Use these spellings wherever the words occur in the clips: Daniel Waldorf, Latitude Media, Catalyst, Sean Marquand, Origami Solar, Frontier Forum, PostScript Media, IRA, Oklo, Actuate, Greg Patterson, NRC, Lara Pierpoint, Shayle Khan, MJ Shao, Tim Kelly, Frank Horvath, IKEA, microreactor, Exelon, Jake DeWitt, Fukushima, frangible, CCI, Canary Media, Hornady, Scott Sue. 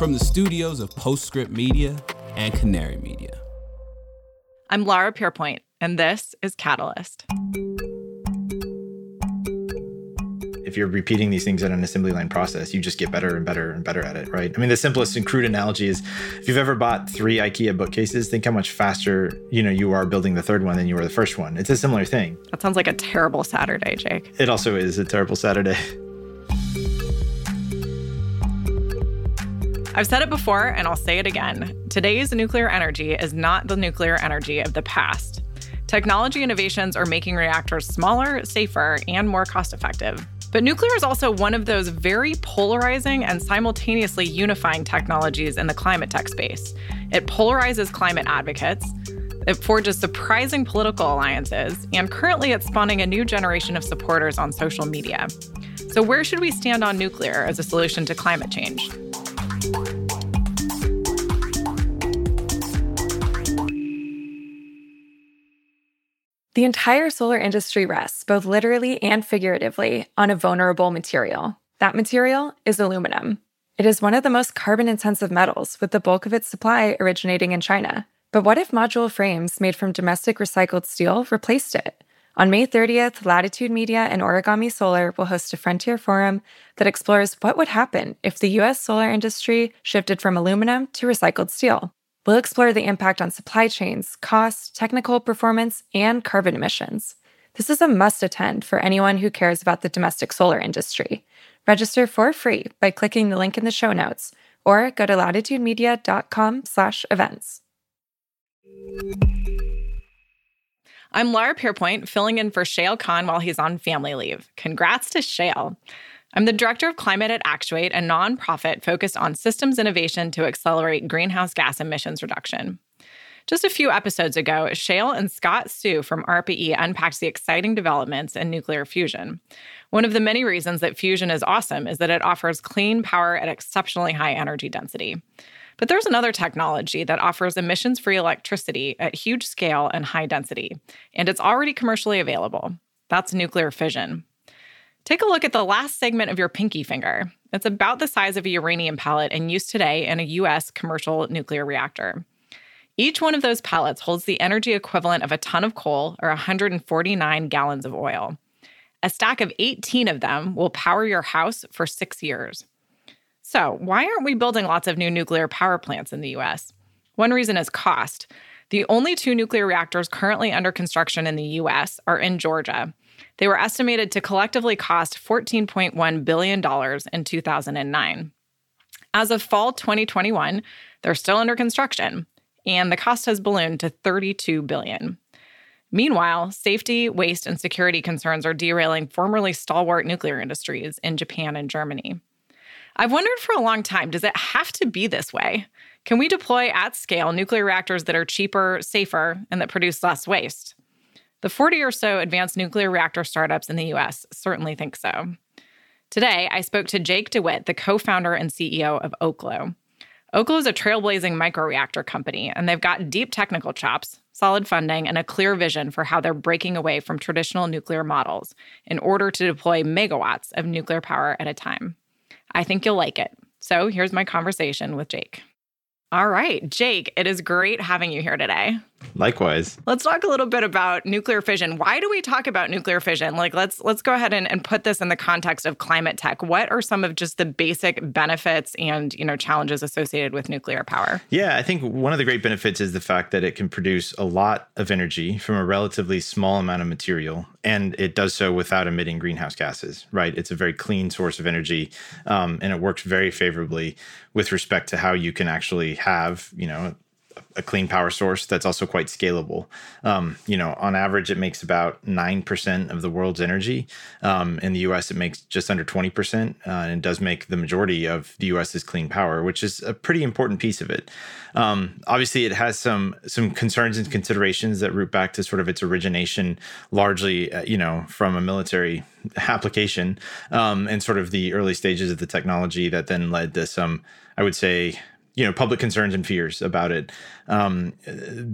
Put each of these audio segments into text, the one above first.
from the studios of PostScript Media and Canary Media. I'm Lara Pierpoint, and this is Catalyst. If you're repeating these things in an assembly line process, you just get better and better and better at it, right? I mean, the simplest and crude analogy is if you've ever bought 3 IKEA bookcases, think how much faster, you are building the third one than you were the first one. It's a similar thing. That sounds like a terrible Saturday, Jake. It also is a terrible Saturday. I've said it before, and I'll say it again. Today's nuclear energy is not the nuclear energy of the past. Technology innovations are making reactors smaller, safer, and more cost-effective. But nuclear is also one of those very polarizing and simultaneously unifying technologies in the climate tech space. It polarizes climate advocates, it forges surprising political alliances, and currently it's spawning a new generation of supporters on social media. So where should we stand on nuclear as a solution to climate change? The entire solar industry rests, both literally and figuratively, on a vulnerable material. That material is aluminum. It is one of the most carbon-intensive metals, with the bulk of its supply originating in China. But what if module frames made from domestic recycled steel replaced it? On May 30th, Latitude Media and Origami Solar will host a Frontier Forum that explores what would happen if the U.S. solar industry shifted from aluminum to recycled steel. We'll explore the impact on supply chains, cost, technical performance, and carbon emissions. This is a must-attend for anyone who cares about the domestic solar industry. Register for free by clicking the link in the show notes or go to latitudemedia.com/events. I'm Lara Pierpoint, filling in for Shayle Khan while he's on family leave. Congrats to Shayle. I'm the director of climate at Actuate, a nonprofit focused on systems innovation to accelerate greenhouse gas emissions reduction. Just a few episodes ago, Shayle and Scott Sue from RPE unpacked the exciting developments in nuclear fusion. One of the many reasons that fusion is awesome is that it offers clean power at exceptionally high energy density. But there's another technology that offers emissions-free electricity at huge scale and high density, and it's already commercially available. That's nuclear fission. Take a look at the last segment of your pinky finger. It's about the size of a uranium pellet and used today in a U.S. commercial nuclear reactor. Each one of those pellets holds the energy equivalent of a ton of coal or 149 gallons of oil. A stack of 18 of them will power your house for 6 years. So why aren't we building lots of new nuclear power plants in the U.S.? One reason is cost. The only 2 nuclear reactors currently under construction in the U.S. are in Georgia. They were estimated to collectively cost $14.1 billion in 2009. As of fall 2021, they're still under construction, and the cost has ballooned to $32 billion. Meanwhile, safety, waste, and security concerns are derailing formerly stalwart nuclear industries in Japan and Germany. I've wondered for a long time, does it have to be this way? Can we deploy at scale nuclear reactors that are cheaper, safer, and that produce less waste? The 40 or so advanced nuclear reactor startups in the U.S. certainly think so. Today, I spoke to Jake DeWitt, the co-founder and CEO of Oklo. Oklo is a trailblazing microreactor company, and they've got deep technical chops, solid funding, and a clear vision for how they're breaking away from traditional nuclear models in order to deploy megawatts of nuclear power at a time. I think you'll like it. So here's my conversation with Jake. All right, Jake, it is great having you here today. Likewise. Let's talk a little bit about nuclear fission. Why do we talk about nuclear fission? Let's go ahead and put this in the context of climate tech. What are some of just the basic benefits and, challenges associated with nuclear power? Yeah, I think one of the great benefits is the fact that it can produce a lot of energy from a relatively small amount of material, and it does so without emitting greenhouse gases, right? It's a very clean source of energy, and it works very favorably with respect to how you can actually have, a clean power source that's also quite scalable. On average, it makes about 9% of the world's energy. In the U.S., it makes just under 20%, and does make the majority of the U.S.'s clean power, which is a pretty important piece of it. Obviously, it has some concerns and considerations that root back to sort of its origination, largely, from a military application, and sort of the early stages of the technology that then led to some, I would say, public concerns and fears about it,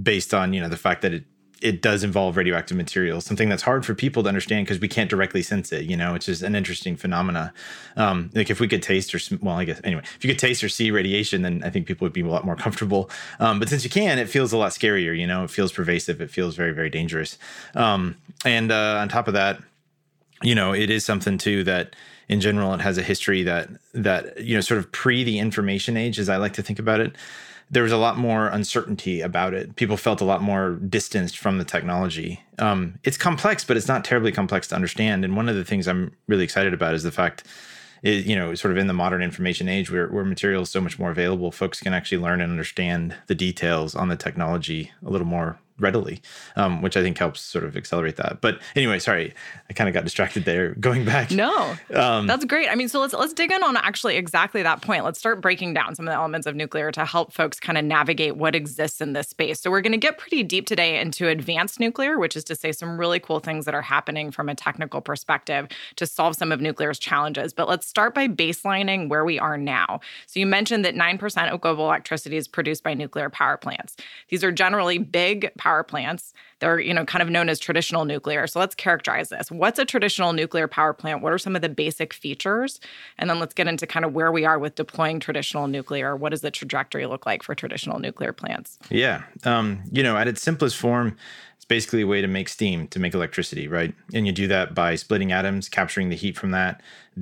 based on, the fact that it it does involve radioactive materials, something that's hard for people to understand because we can't directly sense it, you know, which is an interesting phenomena. Like if we could taste or, well, I guess, anyway, if you could taste or see radiation, then I think people would be a lot more comfortable. But since you can, it feels a lot scarier, you know, it feels pervasive. It feels very, very dangerous. And on top of that, you know, it is something too that in general, it has a history that, you know, sort of pre the information age, as I like to think about it. There was a lot more uncertainty about it. People felt a lot more distanced from the technology. It's complex, but it's not terribly complex to understand. And one of the things I'm really excited about is the fact, you know, sort of in the modern information age where material is so much more available, folks can actually learn and understand the details on the technology a little more readily, which I think helps sort of accelerate that. But anyway, sorry, I kind of got distracted there. Going back. No, that's great. I mean, so let's dig in on actually exactly that point. Let's start breaking down some of the elements of nuclear to help folks kind of navigate what exists in this space. So we're going to get pretty deep today into advanced nuclear, which is to say some really cool things that are happening from a technical perspective to solve some of nuclear's challenges. But let's start by baselining where we are now. So you mentioned that 9% of global electricity is produced by nuclear power plants. These are generally big power plants. They're, you know, kind of known as traditional nuclear. So let's characterize this. What's a traditional nuclear power plant? What are some of the basic features? And then let's get into kind of where we are with deploying traditional nuclear. What does the trajectory look like for traditional nuclear plants? Yeah. You know, at its simplest form, it's basically a way to make steam, to make electricity, right? And you do that by splitting atoms, capturing the heat from that.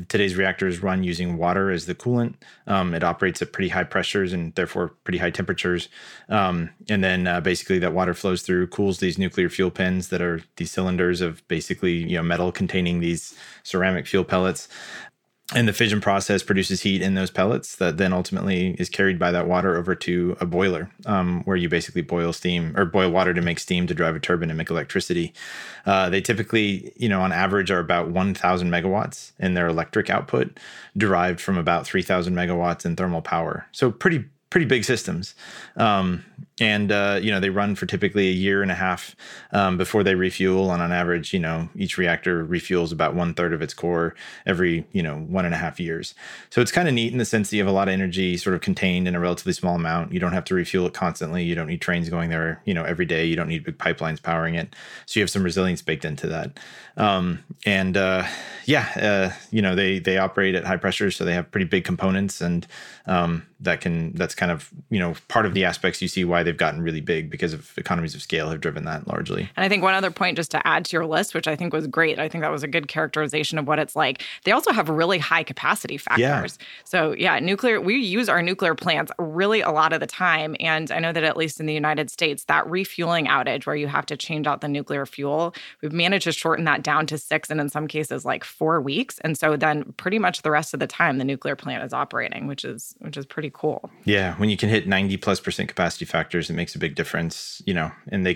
Today's reactors run using water as the coolant. It operates at pretty high pressures and therefore pretty high temperatures. And then basically that water flows through, cools these nuclear fuel pins that are these cylinders of basically, you know, metal containing these ceramic fuel pellets. And the fission process produces heat in those pellets that then ultimately is carried by that water over to a boiler, where you basically boil steam or boil water to make steam to drive a turbine and make electricity. They typically, you know, on average are about 1,000 megawatts in their electric output, derived from about 3,000 megawatts in thermal power. So pretty big systems. And you know, they run for typically a year and a half before they refuel. And on average, you know, each reactor refuels about 1/3 of its core every, you know, 1.5 years. So it's kind of neat in the sense that you have a lot of energy sort of contained in a relatively small amount. You don't have to refuel it constantly. You don't need trains going there, you know, every day. You don't need big pipelines powering it. So you have some resilience baked into that. You know, they operate at high pressures, so they have pretty big components, and that's kind of, you know, part of the aspects you see why they've gotten really big, because of economies of scale have driven that largely. And I think one other point just to add to your list, which I think was great, I think that was a good characterization of what it's like. They also have really high capacity factors. Yeah. So yeah, nuclear, we use our nuclear plants really a lot of the time. And I know that at least in the United States, that refueling outage where you have to change out the nuclear fuel, we've managed to shorten that down to 6 and in some cases like 4 weeks. And so then pretty much the rest of the time the nuclear plant is operating, which is pretty cool. Yeah. When you can hit 90+% capacity factors, it makes a big difference, you know, and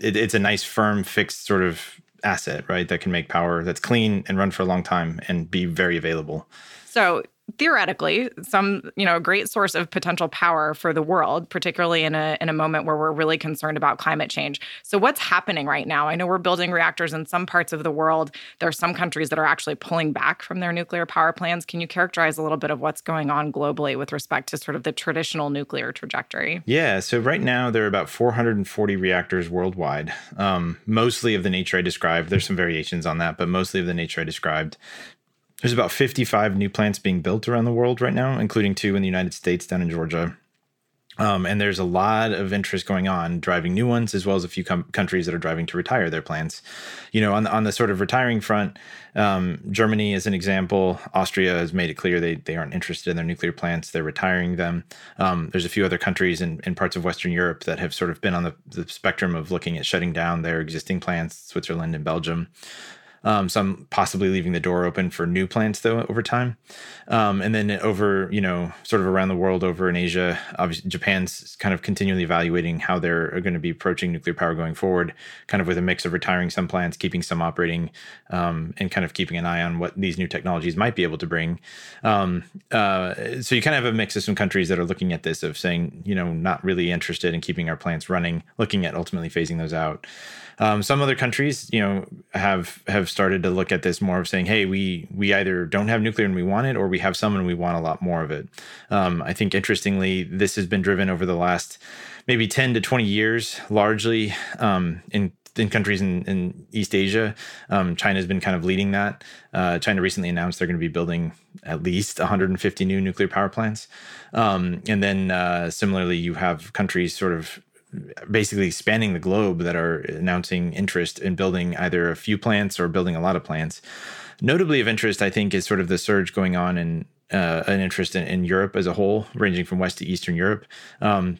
it's a nice firm fixed sort of asset, right? That can make power that's clean and run for a long time and be very available. So theoretically, a great source of potential power for the world, particularly in a moment where we're really concerned about climate change. So what's happening right now? I know we're building reactors in some parts of the world. There are some countries that are actually pulling back from their nuclear power plans. Can you characterize a little bit of what's going on globally with respect to sort of the traditional nuclear trajectory? Yeah. So right now there are about 440 reactors worldwide, mostly of the nature I described. There's some variations on that, but mostly of the nature I described. There's about 55 new plants being built around the world right now, including 2 in the United States down in Georgia. And there's a lot of interest going on driving new ones, as well as a few countries that are driving to retire their plants. You know, on the sort of retiring front, Germany is an example. Austria has made it clear they aren't interested in their nuclear plants. They're retiring them. There's a few other countries in parts of Western Europe that have sort of been on the spectrum of looking at shutting down their existing plants, Switzerland and Belgium. Some possibly leaving the door open for new plants, though, over time. And then over, you know, sort of around the world, over in Asia, obviously Japan's kind of continually evaluating how they're going to be approaching nuclear power going forward, kind of with a mix of retiring some plants, keeping some operating, and kind of keeping an eye on what these new technologies might be able to bring. So you kind of have a mix of some countries that are looking at this of saying, you know, not really interested in keeping our plants running, looking at ultimately phasing those out. Some other countries, you know, have started to look at this more of saying, hey, we either don't have nuclear and we want it, or we have some and we want a lot more of it. I think, interestingly, this has been driven over the last maybe 10 to 20 years, largely in countries in East Asia. China's been kind of leading that. China recently announced they're going to be building at least 150 new nuclear power plants. And then similarly, you have countries sort of basically spanning the globe that are announcing interest in building either a few plants or building a lot of plants. Notably of interest, I think, is sort of the surge going on in an interest in Europe as a whole, ranging from West to Eastern Europe.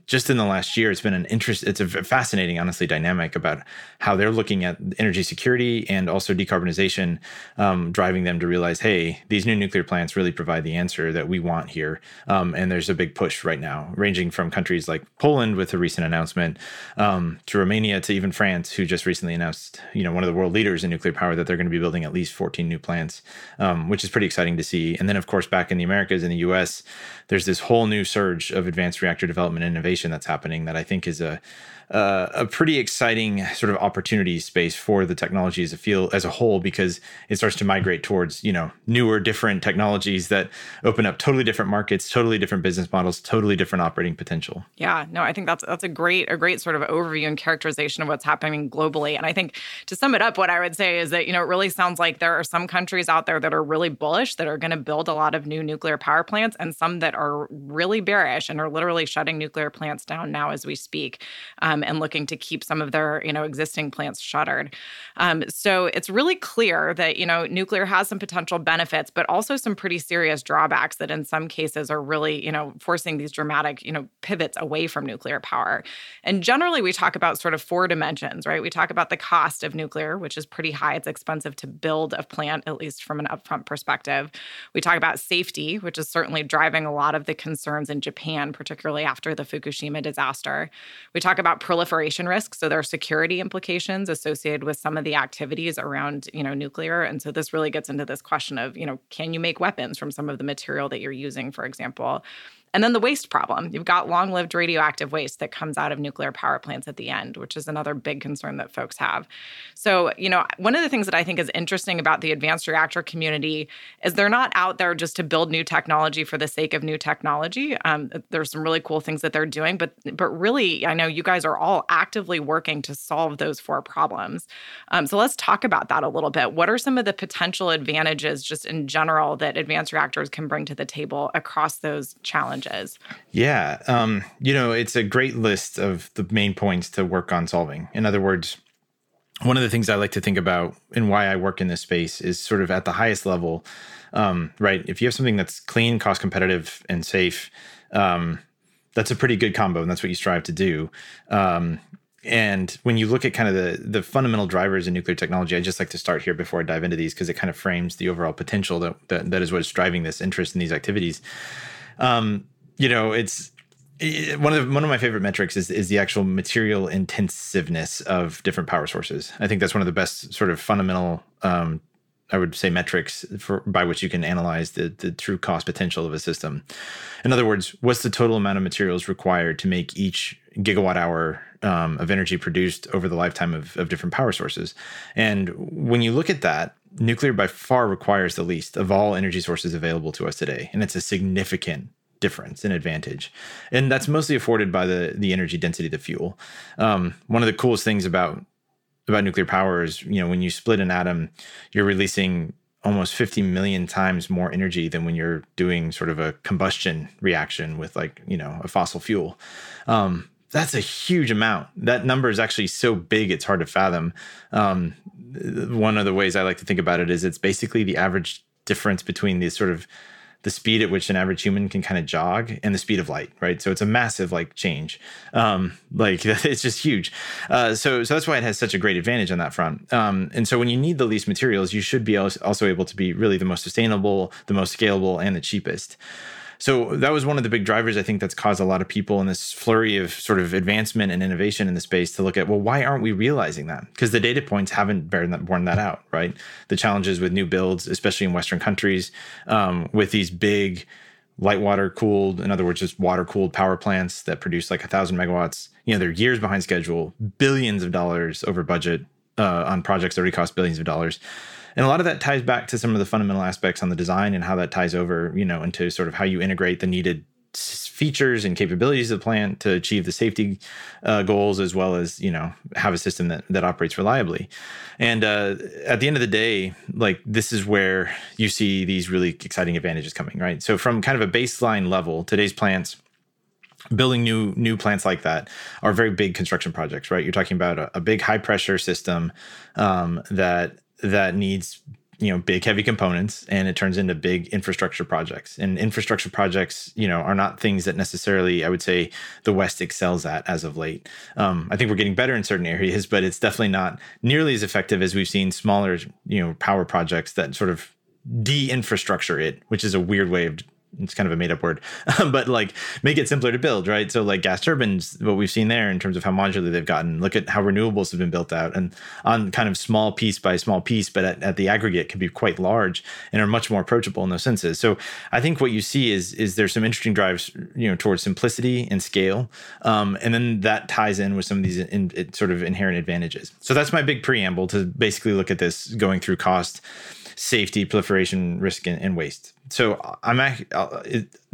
Just in the last year, it's been an interest. It's a fascinating, honestly, dynamic about how they're looking at energy security and also decarbonization, driving them to realize, hey, these new nuclear plants really provide the answer that we want here. And there's a big push right now, ranging from countries like Poland with a recent announcement to Romania to even France, who just recently announced, one of the world leaders in nuclear power, that they're going to be building at least 14 new plants, which is pretty exciting to see. And then, of course, back in the Americas, in the U.S., there's this whole new surge of advanced reactor development and innovation that's happening that I think is a pretty exciting sort of opportunity space for the technology as a field as a whole, because it starts to migrate towards, newer, different technologies that open up totally different markets, totally different business models, totally different operating potential. Yeah, no, I think that's a great sort of overview and characterization of what's happening globally. And I think, to sum it up, what I would say is that, it really sounds like there are some countries out there that are really bullish, that are going to build a lot of new nuclear power plants, and some that are really bearish and are literally shutting nuclear plants down now as we speak, and looking to keep some of their, existing plants shuttered. So it's really clear that, nuclear has some potential benefits, but also some pretty serious drawbacks that in some cases are really, forcing these dramatic, pivots away from nuclear power. And generally, we talk about sort of four dimensions, right? We talk about the cost of nuclear, which is pretty high. It's expensive to build a plant, at least from an upfront perspective. We talk about safety, which is certainly driving a lot of the concerns in Japan, particularly after the Fukushima disaster. We talk about proliferation risks, so there are security implications associated with some of the activities around, nuclear. And so this really gets into this question of, can you make weapons from some of the material that you're using, for example? And then the waste problem. You've got long-lived radioactive waste that comes out of nuclear power plants at the end, which is another big concern that folks have. So, one of the things that I think is interesting about the advanced reactor community is they're not out there just to build new technology for the sake of new technology. There's some really cool things that they're doing, but really, I know you guys are all actively working to solve those four problems. So let's talk about that a little bit. What are some of the potential advantages just in general that advanced reactors can bring to the table across those challenges? Yeah. It's a great list of the main points to work on solving. In other words, one of the things I like to think about and why I work in this space is sort of at the highest level, right? If you have something that's clean, cost competitive, and safe, that's a pretty good combo, and that's what you strive to do. And when you look at kind of the fundamental drivers in nuclear technology, I just like to start here before I dive into these, because it kind of frames the overall potential that is what's driving this interest in these activities. It's one of my favorite metrics is the actual material intensiveness of different power sources. I think that's one of the best sort of fundamental, I would say, metrics by which you can analyze the true cost potential of a system. In other words, what's the total amount of materials required to make each gigawatt hour of energy produced over the lifetime of different power sources? And when you look at that, nuclear by far requires the least of all energy sources available to us today. And it's a significant difference and advantage. And that's mostly afforded by the energy density of the fuel. One of the coolest things about nuclear power is, when you split an atom, you're releasing almost 50 million times more energy than when you're doing sort of a combustion reaction with a fossil fuel. That's a huge amount. That number is actually so big, it's hard to fathom. One of the ways I like to think about it is it's basically the average difference between the sort of the speed at which an average human can kind of jog and the speed of light, right? So it's a massive change. It's just huge. So that's why it has such a great advantage on that front. And so when you need the least materials, you should be also able to be really the most sustainable, the most scalable, and the cheapest. So that was one of the big drivers, I think, that's caused a lot of people in this flurry of sort of advancement and innovation in the space to look at, well, why aren't we realizing that? Because the data points haven't borne that out, right? The challenges with new builds, especially in Western countries, with these big light water cooled, in other words, just water cooled power plants that produce 1,000 megawatts, they're years behind schedule, billions of dollars over budget on projects that already cost billions of dollars. And a lot of that ties back to some of the fundamental aspects on the design and how that ties over, you know, into sort of how you integrate the needed features and capabilities of the plant to achieve the safety goals, as well as, you know, have a system that operates reliably. And at the end of the day, like, this is where you see these really exciting advantages coming, right? So from kind of a baseline level, today's plants, building new plants like that are very big construction projects, right? You're talking about a big high pressure system that needs, you know, big heavy components, and it turns into big infrastructure projects. And infrastructure projects, you know, are not things that necessarily, I would say, the West excels at as of late. I think we're getting better in certain areas, but it's definitely not nearly as effective as we've seen smaller, you know, power projects that sort of de-infrastructure it, which is a weird way of, it's kind of a made up word, but like make it simpler to build, right? So like gas turbines, what we've seen there in terms of how modular they've gotten, look at how renewables have been built out and on kind of small piece by small piece, but at the aggregate can be quite large and are much more approachable in those senses. So I think what you see is there's some interesting drives, you know, towards simplicity and scale. And then that ties in with some of these sort of inherent advantages. So that's my big preamble to basically look at this going through cost, safety, proliferation, risk, and waste. So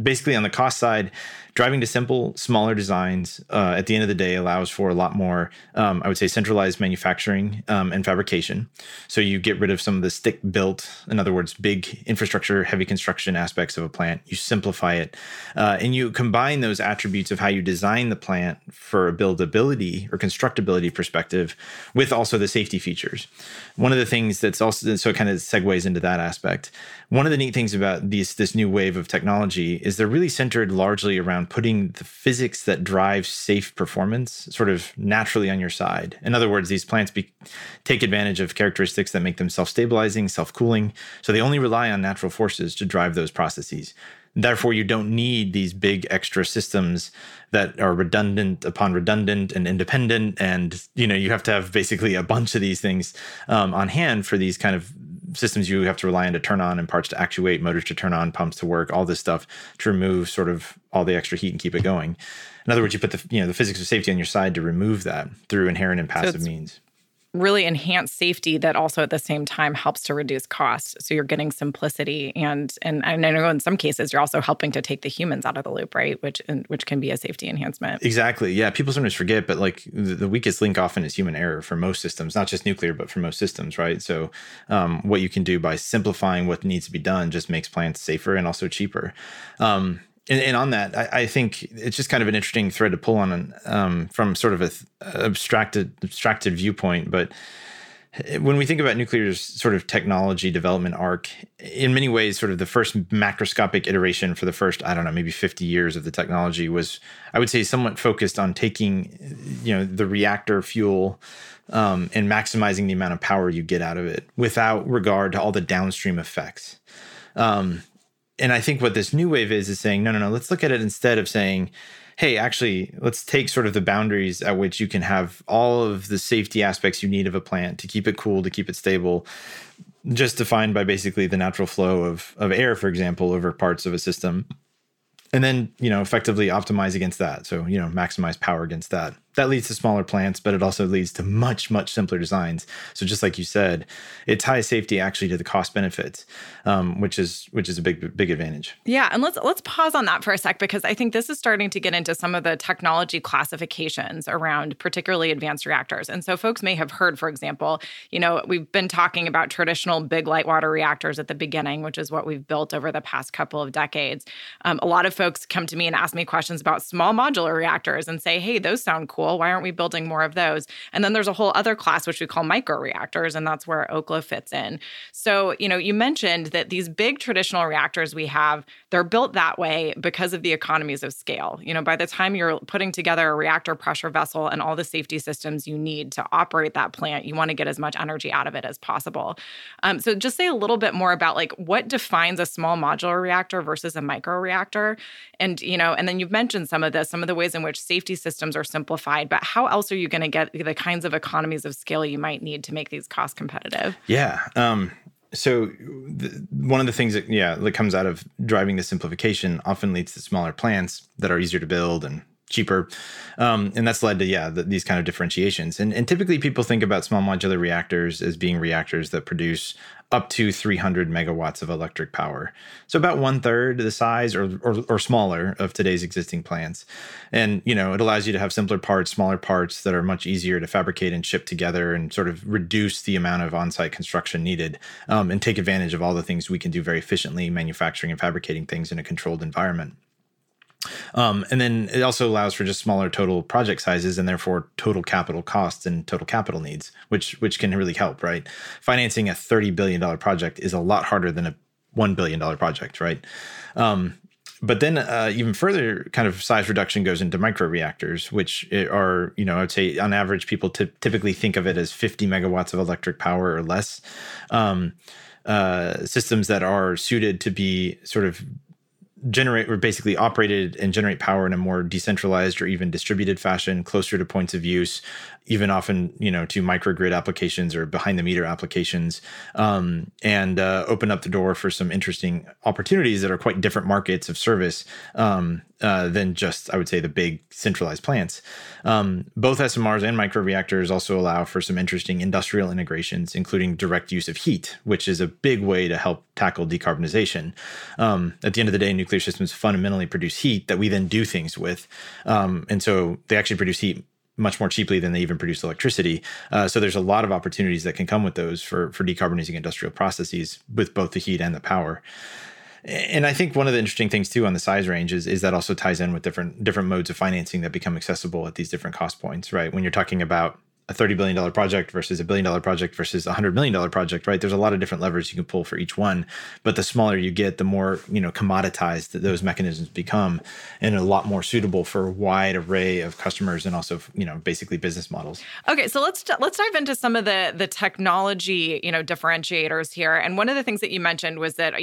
basically on the cost side, driving to simple, smaller designs at the end of the day allows for a lot more, I would say, centralized manufacturing and fabrication. So you get rid of some of the stick-built, in other words, big infrastructure, heavy construction aspects of a plant. You simplify it. And you combine those attributes of how you design the plant for a buildability or constructability perspective with also the safety features. One of the things that's also, so it kind of segues into that aspect. One of the neat things about this new wave of technology is they're really centered largely around putting the physics that drives safe performance sort of naturally on your side. In other words, these plants take advantage of characteristics that make them self-stabilizing, self-cooling. So they only rely on natural forces to drive those processes. Therefore, you don't need these big extra systems that are redundant upon redundant and independent. And, you know, you have to have basically a bunch of these things on hand for these kind of systems you have to rely on to turn on and parts to actuate, motors to turn on, pumps to work, all this stuff to remove sort of all the extra heat and keep it going. In other words, you put the physics of safety on your side to remove that through inherent and passive means. Really enhanced safety that also at the same time helps to reduce cost. So you're getting simplicity, and I know in some cases you're also helping to take the humans out of the loop, right? Which can be a safety enhancement. Exactly. Yeah. People sometimes forget, but like the weakest link often is human error for most systems, not just nuclear, but for most systems, right? So what you can do by simplifying what needs to be done just makes plants safer and also cheaper. And on that, I think it's just kind of an interesting thread to pull on from sort of an abstracted viewpoint. But when we think about nuclear's sort of technology development arc, in many ways, sort of the first macroscopic iteration for the first, I don't know, maybe 50 years of the technology was, I would say, somewhat focused on taking, you know, the reactor fuel and maximizing the amount of power you get out of it without regard to all the downstream effects. And I think what this new wave is saying, no, let's look at it instead of saying, hey, actually, let's take sort of the boundaries at which you can have all of the safety aspects you need of a plant to keep it cool, to keep it stable, just defined by basically the natural flow of air, for example, over parts of a system. And then, you know, effectively optimize against that. So, you know, maximize power against that. That leads to smaller plants, but it also leads to much, much simpler designs. So just like you said, it ties safety actually to the cost benefits, which is a big advantage. Yeah. And let's pause on that for a sec, because I think this is starting to get into some of the technology classifications around particularly advanced reactors. And so folks may have heard, for example, you know, we've been talking about traditional big light water reactors at the beginning, which is what we've built over the past couple of decades. A lot of folks come to me and ask me questions about small modular reactors and say, hey, those sound cool. Why aren't we building more of those? And then there's a whole other class, which we call microreactors, and that's where Oklo fits in. So, you know, you mentioned that these big traditional reactors we have, they're built that way because of the economies of scale. You know, by the time you're putting together a reactor pressure vessel and all the safety systems you need to operate that plant, you want to get as much energy out of it as possible. So just say a little bit more about like what defines a small modular reactor versus a microreactor. And, you know, and then you've mentioned some of this, some of the ways in which safety systems are simplified. But how else are you going to get the kinds of economies of scale you might need to make these cost competitive? Yeah. One of the things that comes out of driving the simplification often leads to smaller plants that are easier to build and cheaper. And that's led to, these kind of differentiations. And typically people think about small modular reactors as being reactors that produce up to 300 megawatts of electric power. So about 1/3 the size or smaller of today's existing plants. And, it allows you to have simpler parts, smaller parts that are much easier to fabricate and ship together and sort of reduce the amount of on-site construction needed, and take advantage of all the things we can do very efficiently, manufacturing and fabricating things in a controlled environment. And then it also allows for just smaller total project sizes and therefore total capital costs and total capital needs, which can really help, right? Financing a $30 billion project is a lot harder than a $1 billion project, right? But then even further kind of size reduction goes into microreactors, which are, I'd say on average people typically think of it as 50 megawatts of electric power or less, systems that are suited to be sort of generate or basically operated and generate power in a more decentralized or even distributed fashion, closer to points of use, even often, to microgrid applications or behind the meter applications, and open up the door for some interesting opportunities that are quite different markets of service than just, I would say, the big centralized plants. Both SMRs and microreactors also allow for some interesting industrial integrations, including direct use of heat, which is a big way to help tackle decarbonization. At the end of the day, nuclear systems fundamentally produce heat that we then do things with. And so they actually produce heat much more cheaply than they even produce electricity. So there's a lot of opportunities that can come with those for decarbonizing industrial processes with both the heat and the power. And I think one of the interesting things too on the size range is that also ties in with different modes of financing that become accessible at these different cost points, right? When you're talking about a $30 billion project versus a $1 billion project versus a $100 million project, right? There's a lot of different levers you can pull for each one, but the smaller you get, the more, commoditized those mechanisms become and a lot more suitable for a wide array of customers and also, basically business models. Okay. So let's dive into some of the technology, differentiators here. And one of the things that you mentioned was that,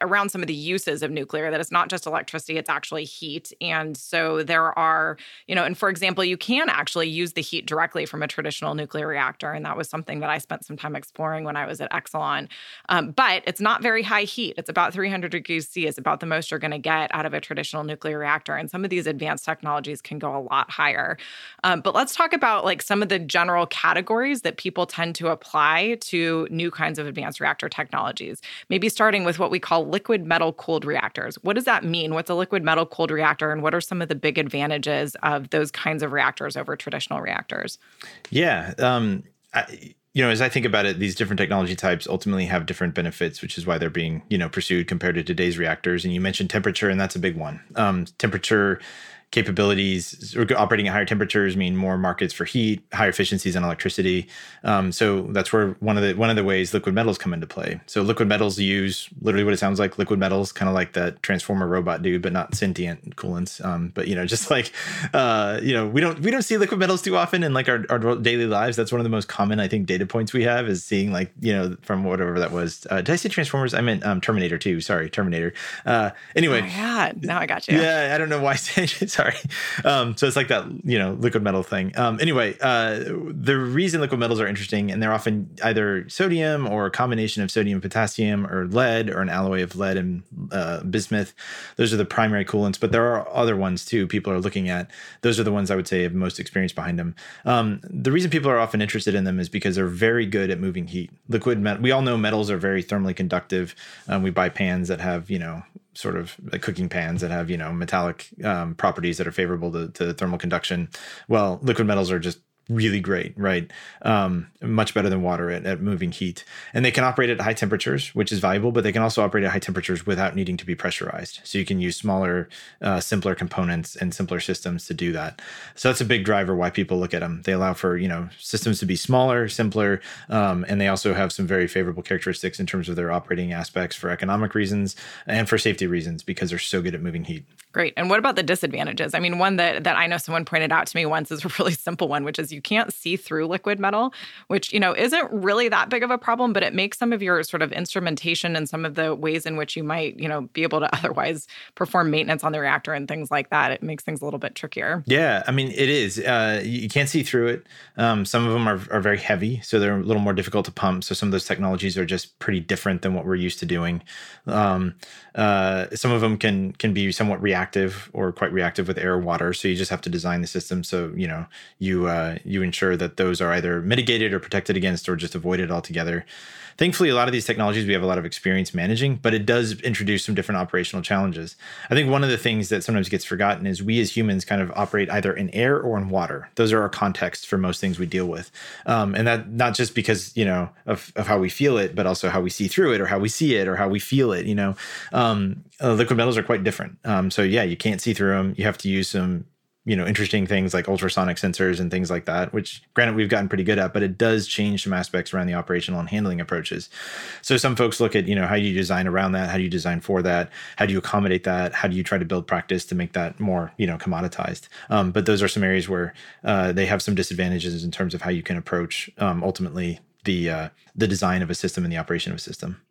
around some of the uses of nuclear, that it's not just electricity, it's actually heat. And so there are, and for example, you can actually use the heat directly from a traditional nuclear reactor. And that was something that I spent some time exploring when I was at Exelon. But it's not very high heat. It's about 300 degrees C is about the most you're going to get out of a traditional nuclear reactor. And some of these advanced technologies can go a lot higher. But let's talk about some of the general categories that people tend to apply to new kinds of advanced reactor technologies. Maybe starting with what we call liquid metal cooled reactors. What does that mean? What's a liquid metal cooled reactor? And what are some of the big advantages of those kinds of reactors over traditional reactors? Yeah. As I think about it, these different technology types ultimately have different benefits, which is why they're being, pursued compared to today's reactors. And you mentioned temperature, and that's a big one. Temperature capabilities, operating at higher temperatures, mean more markets for heat, higher efficiencies on electricity. So that's where one of the ways liquid metals come into play. So liquid metals use literally what it sounds like, liquid metals, kind of like that Transformer robot dude, but not sentient coolants. We don't see liquid metals too often in our daily lives. That's one of the most common, I think, data points we have is seeing from whatever that was. Did I say Transformers? I meant Terminator 2. Sorry, Terminator. Anyway. Oh, yeah, now I got you. Yeah, I don't know why I said it. Sorry. So it's like that, liquid metal thing. The reason liquid metals are interesting, and they're often either sodium or a combination of sodium, potassium, or lead, or an alloy of lead and bismuth. Those are the primary coolants, but there are other ones too people are looking at. Those are the ones I would say have most experience behind them. The reason people are often interested in them is because they're very good at moving heat. We all know metals are very thermally conductive. We buy pans that have, sort of like cooking pans that have, metallic properties that are favorable to thermal conduction. Well, liquid metals are just really great, right? Much better than water at moving heat. And they can operate at high temperatures, which is valuable, but they can also operate at high temperatures without needing to be pressurized. So you can use smaller, simpler components and simpler systems to do that. So that's a big driver why people look at them. They allow for, systems to be smaller, simpler, and they also have some very favorable characteristics in terms of their operating aspects for economic reasons and for safety reasons because they're so good at moving heat. Great. And what about the disadvantages? I mean, one that I know someone pointed out to me once is a really simple one, which is you you can't see through liquid metal, which, you know, isn't really that big of a problem, but it makes some of your sort of instrumentation and some of the ways in which you might, you know, be able to otherwise perform maintenance on the reactor and things like that. It makes things a little bit trickier. Yeah, I mean, it is. You can't see through it. Some of them are very heavy, so they're a little more difficult to pump. So some of those technologies are just pretty different than what we're used to doing. Some of them can be somewhat reactive or quite reactive with air or water. So you just have to design the system so, you know, you ensure that those are either mitigated or protected against or just avoided altogether. Thankfully, a lot of these technologies we have a lot of experience managing, but it does introduce some different operational challenges. I think one of the things that sometimes gets forgotten is we as humans kind of operate either in air or in water. Those are our contexts for most things we deal with. And that not just because, you know, of how we feel it, but also how we see through it or how we see it or how we feel it, you know. Liquid metals are quite different. So yeah, you can't see through them. You have to use some, you know, interesting things like ultrasonic sensors and things like that, which granted we've gotten pretty good at, but it does change some aspects around the operational and handling approaches. So some folks look at, you know, how do you design around that? How do you design for that? How do you accommodate that? How do you try to build practice to make that more, you know, commoditized? But those are some areas where they have some disadvantages in terms of how you can approach ultimately the design of a system and the operation of a system.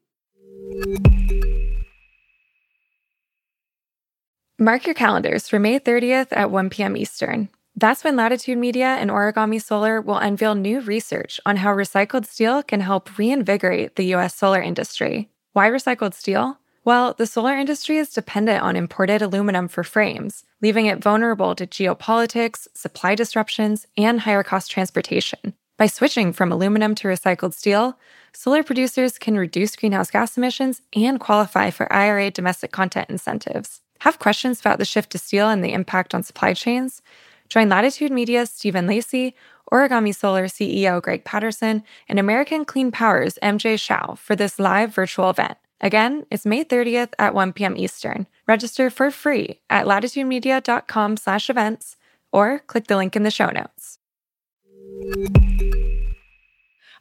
Mark your calendars for May 30th at 1 p.m. Eastern. That's when Latitude Media and Origami Solar will unveil new research on how recycled steel can help reinvigorate the U.S. solar industry. Why recycled steel? Well, the solar industry is dependent on imported aluminum for frames, leaving it vulnerable to geopolitics, supply disruptions, and higher-cost transportation. By switching from aluminum to recycled steel, solar producers can reduce greenhouse gas emissions and qualify for IRA domestic content incentives. Have questions about the shift to steel and the impact on supply chains? Join Latitude Media's Stephen Lacey, Origami Solar CEO Greg Patterson, and American Clean Power's MJ Shao for this live virtual event. Again, it's May 30th at 1 p.m. Eastern. Register for free at latitudemedia.com/events or click the link in the show notes.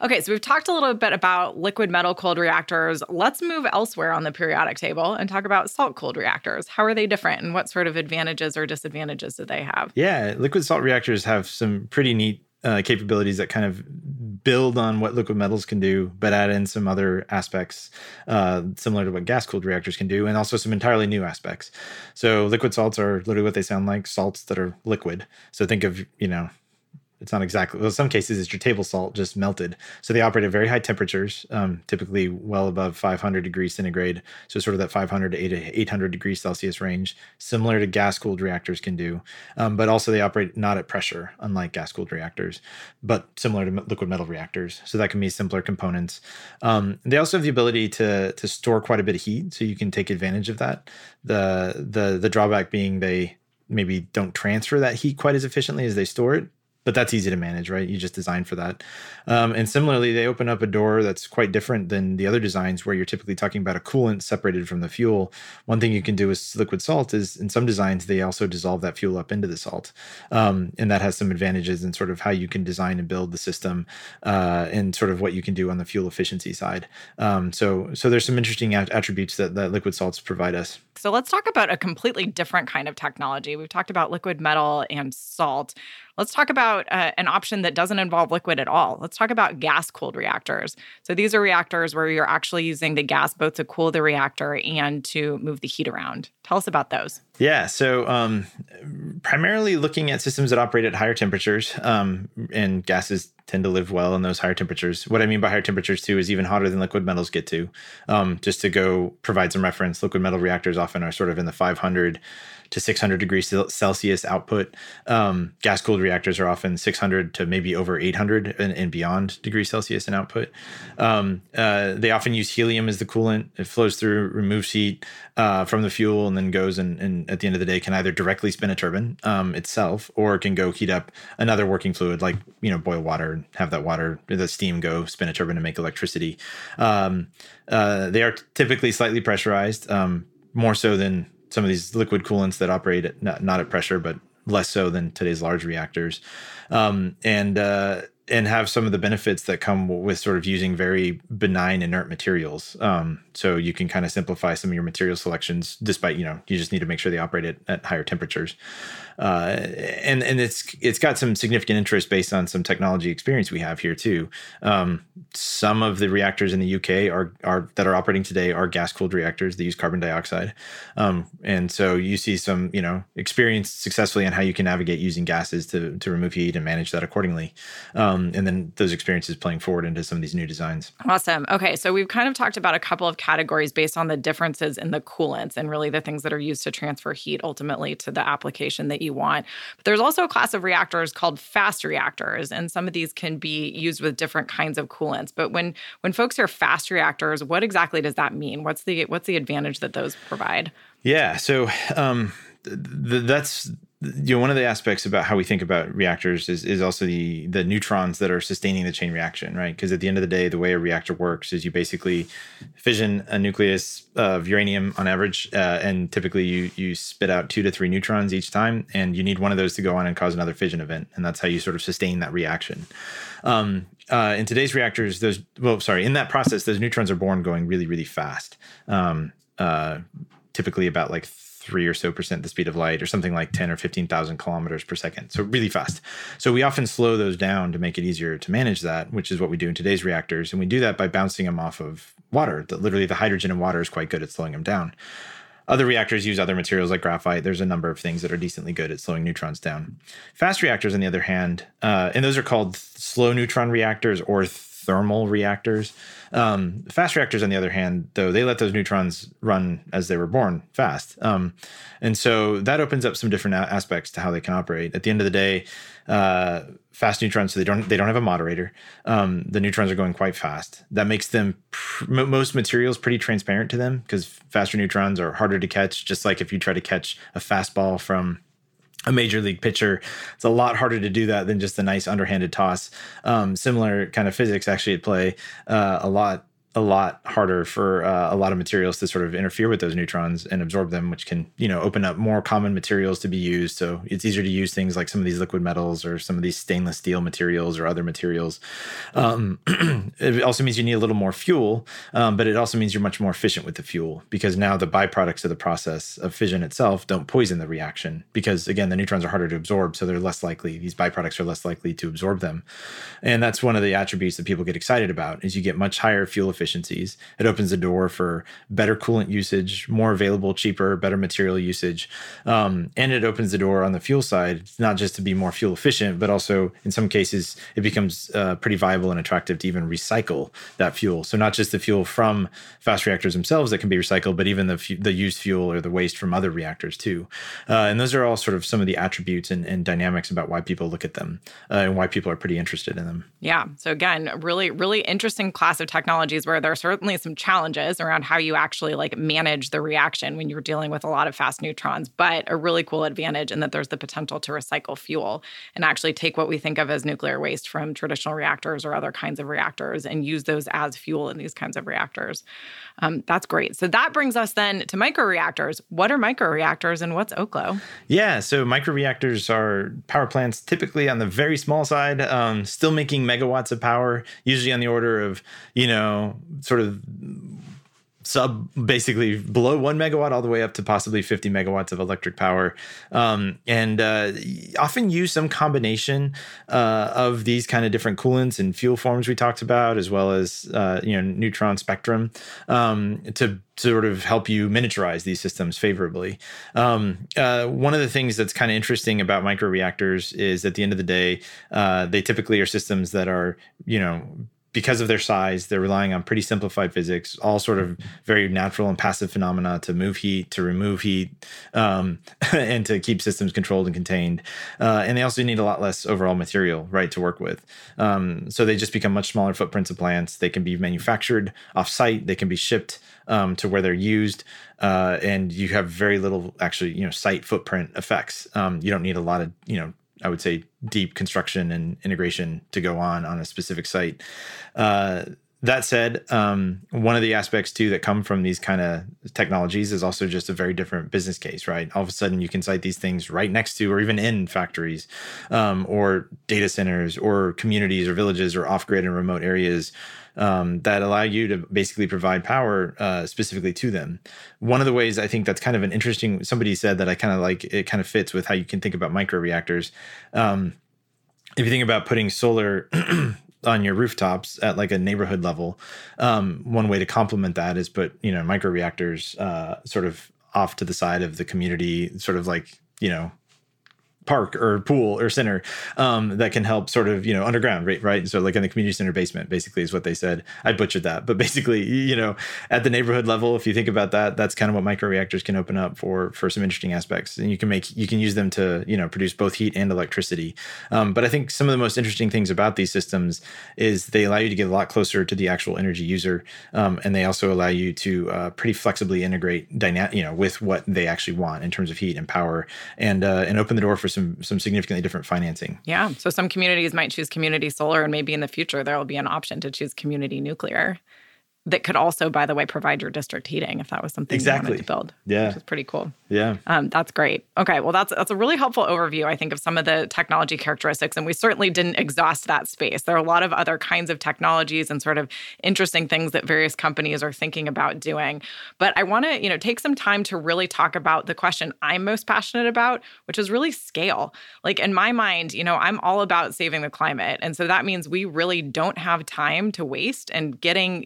Okay, so we've talked a little bit about liquid metal cooled reactors. Let's move elsewhere on the periodic table and talk about salt cooled reactors. How are they different and what sort of advantages or disadvantages do they have? Yeah, liquid salt reactors have some pretty neat capabilities that kind of build on what liquid metals can do, but add in some other aspects similar to what gas-cooled reactors can do, and also some entirely new aspects. So liquid salts are literally what they sound like, salts that are liquid. So think of, you know, it's not exactly, well, in some cases it's your table salt just melted. So they operate at very high temperatures, typically well above 500 degrees centigrade. So sort of that 500 to 800 degrees Celsius range, similar to gas-cooled reactors can do. But also they operate not at pressure, unlike gas-cooled reactors, but similar to liquid metal reactors. So that can be simpler components. They also have the ability to store quite a bit of heat. So you can take advantage of that. The drawback being they maybe don't transfer that heat quite as efficiently as they store it. But that's easy to manage, right? You just design for that. And similarly, they open up a door that's quite different than the other designs where you're typically talking about a coolant separated from the fuel. One thing you can do with liquid salt is in some designs, they also dissolve that fuel up into the salt. And that has some advantages in sort of how you can design and build the system and sort of what you can do on the fuel efficiency side. So there's some interesting attributes that liquid salts provide us. So let's talk about a completely different kind of technology. We've talked about liquid metal and salt. Let's talk about an option that doesn't involve liquid at all. Let's talk about gas-cooled reactors. So these are reactors where you're actually using the gas both to cool the reactor and to move the heat around. Tell us about those. Yeah, so primarily looking at systems that operate at higher temperatures, and gases tend to live well in those higher temperatures. What I mean by higher temperatures, too, is even hotter than liquid metals get to. Just to go provide some reference, liquid metal reactors often are sort of in the 500 to 600 degrees Celsius output. Gas-cooled reactors are often 600 to maybe over 800 and beyond degrees Celsius in output. They often use helium as the coolant. It flows through, removes heat from the fuel, and then goes and at the end of the day can either directly spin a turbine itself, or it can go heat up another working fluid, like, you know, boil water and have that water, the steam, go spin a turbine and make electricity. They are typically slightly pressurized, more so than some of these liquid coolants that operate at, not at pressure, but less so than today's large reactors, and have some of the benefits that come with sort of using very benign inert materials. So you can kind of simplify some of your material selections, despite, you know, you just need to make sure they operate at higher temperatures. And it's got some significant interest based on some technology experience we have here too. Some of the reactors in the UK that are operating today are gas-cooled reactors that use carbon dioxide. And so you see some, you know, experience successfully on how you can navigate using gases to remove heat and manage that accordingly. And then those experiences playing forward into some of these new designs. Awesome. Okay. So we've kind of talked about a couple of categories based on the differences in the coolants and really the things that are used to transfer heat ultimately to the application that you want. But there's also a class of reactors called fast reactors, and some of these can be used with different kinds of coolants. But when folks hear fast reactors, what exactly does that mean? What's the advantage that those provide? Yeah. So that's... you know, one of the aspects about how we think about reactors is also the neutrons that are sustaining the chain reaction, right? Because at the end of the day, the way a reactor works is you basically fission a nucleus of uranium on average, and typically you spit out 2 to 3 neutrons each time, and you need one of those to go on and cause another fission event, and that's how you sort of sustain that reaction. In today's reactors, in that process, those neutrons are born going really, really fast, typically about like 3% or so the speed of light, or something like 10 or 15,000 kilometers per second. So really fast. So we often slow those down to make it easier to manage that, which is what we do in today's reactors. And we do that by bouncing them off of water. Literally the hydrogen in water is quite good at slowing them down. Other reactors use other materials like graphite. There's a number of things that are decently good at slowing neutrons down. Fast reactors, on the other hand, and those are called slow neutron reactors or thermal reactors. Fast reactors, on the other hand, though, they let those neutrons run as they were born, fast. And so that opens up some different aspects to how they can operate. At the end of the day, fast neutrons, so they don't have a moderator. The neutrons are going quite fast. That makes them most materials pretty transparent to them, because faster neutrons are harder to catch. Just like if you try to catch a fastball from a major league pitcher, it's a lot harder to do that than just a nice underhanded toss. Similar kind of physics actually at play, a lot harder for a lot of materials to sort of interfere with those neutrons and absorb them, which can, you know, open up more common materials to be used. So it's easier to use things like some of these liquid metals or some of these stainless steel materials or other materials. It also means you need a little more fuel, but it also means you're much more efficient with the fuel, because now the byproducts of the process of fission itself don't poison the reaction, because again, the neutrons are harder to absorb. So these byproducts are less likely to absorb them. And that's one of the attributes that people get excited about, is you get much higher fuel efficiencies. It opens the door for better coolant usage, more available, cheaper, better material usage. And it opens the door on the fuel side, not just to be more fuel efficient, but also in some cases, it becomes pretty viable and attractive to even recycle that fuel. So not just the fuel from fast reactors themselves that can be recycled, but even the used fuel or the waste from other reactors too. And those are all sort of some of the attributes and dynamics about why people look at them and why people are pretty interested in them. Yeah. So again, really, really interesting class of technologies where there are certainly some challenges around how you actually like manage the reaction when you're dealing with a lot of fast neutrons, but a really cool advantage in that there's the potential to recycle fuel and actually take what we think of as nuclear waste from traditional reactors or other kinds of reactors and use those as fuel in these kinds of reactors. That's great. So that brings us then to microreactors. What are microreactors and what's Oklo? Yeah, so microreactors are power plants typically on the very small side, still making megawatts of power, usually on the order of, you know, sort of basically below 1 megawatt all the way up to possibly 50 megawatts of electric power, and often use some combination of these kind of different coolants and fuel forms we talked about, as well as neutron spectrum to sort of help you miniaturize these systems favorably. One of the things that's kind of interesting about microreactors is at the end of the day, they typically are systems that are, you know, because of their size, they're relying on pretty simplified physics, all sort of very natural and passive phenomena to move heat, to remove heat, and to keep systems controlled and contained. And they also need a lot less overall material, right, to work with. So they just become much smaller footprints of plants. They can be manufactured off-site. They can be shipped to where they're used. And you have very little actually, you know, site footprint effects. You don't need a lot of, you know, I would say deep construction and integration to go on a specific site. That said, one of the aspects too that come from these kind of technologies is also just a very different business case, right? All of a sudden you can site these things right next to or even in factories or data centers or communities or villages or off-grid and remote areas. that allow you to basically provide power specifically to them. One of the ways I think that's kind of an interesting, somebody said that I kind of like, it kind of fits with how you can think about microreactors. If you think about putting solar on your rooftops at like a neighborhood level, one way to complement that is put, you know, microreactors sort of off to the side of the community, sort of like, you know, park or pool or center that can help sort of, you know, underground, right? So like in the community center basement, basically is what they said. I butchered that. But basically, you know, at the neighborhood level, if you think about that, that's kind of what microreactors can open up for some interesting aspects. And you can make, you can use them to, you know, produce both heat and electricity. But I think some of the most interesting things about these systems is they allow you to get a lot closer to the actual energy user. And they also allow you to pretty flexibly integrate, with what they actually want in terms of heat and power and open the door for some significantly different financing. Yeah. So some communities might choose community solar, and maybe in the future there will be an option to choose community nuclear that could also, by the way, provide your district heating if that was something you wanted to build. Yeah. Which is pretty cool. Yeah. That's great. Okay. Well, that's a really helpful overview, I think, of some of the technology characteristics. And we certainly didn't exhaust that space. There are a lot of other kinds of technologies and sort of interesting things that various companies are thinking about doing. But I want to, take some time to really talk about the question I'm most passionate about, which is really scale. Like in my mind, I'm all about saving the climate. And so that means we really don't have time to waste and getting,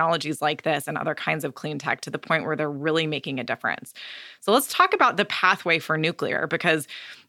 technologies like this and other kinds of clean tech to the point where they're really making a difference. So let's talk about the pathway for nuclear, because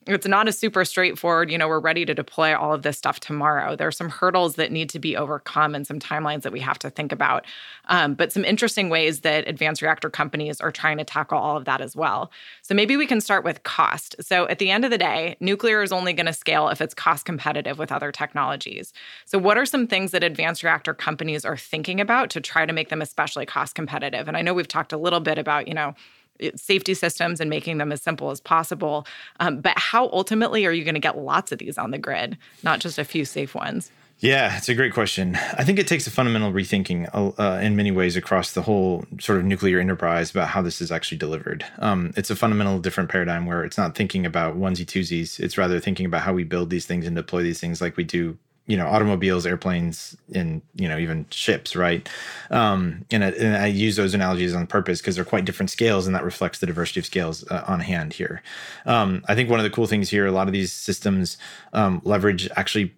it's not a super straightforward, we're ready to deploy all of this stuff tomorrow. There are some hurdles that need to be overcome and some timelines that we have to think about. But some interesting ways that advanced reactor companies are trying to tackle all of that as well. So maybe we can start with cost. So at the end of the day, nuclear is only going to scale if it's cost competitive with other technologies. So what are some things that advanced reactor companies are thinking about to try to make them especially cost competitive? And I know we've talked a little bit about, safety systems and making them as simple as possible. But how ultimately are you going to get lots of these on the grid, not just a few safe ones? Yeah, it's a great question. I think it takes a fundamental rethinking in many ways across the whole sort of nuclear enterprise about how this is actually delivered. It's a fundamental different paradigm where it's not thinking about onesie twosies. It's rather thinking about how we build these things and deploy these things like we do automobiles, airplanes, and, even ships, right? And I use those analogies on purpose because they're quite different scales, and that reflects the diversity of scales on hand here. I think one of the cool things here, a lot of these systems leverage actually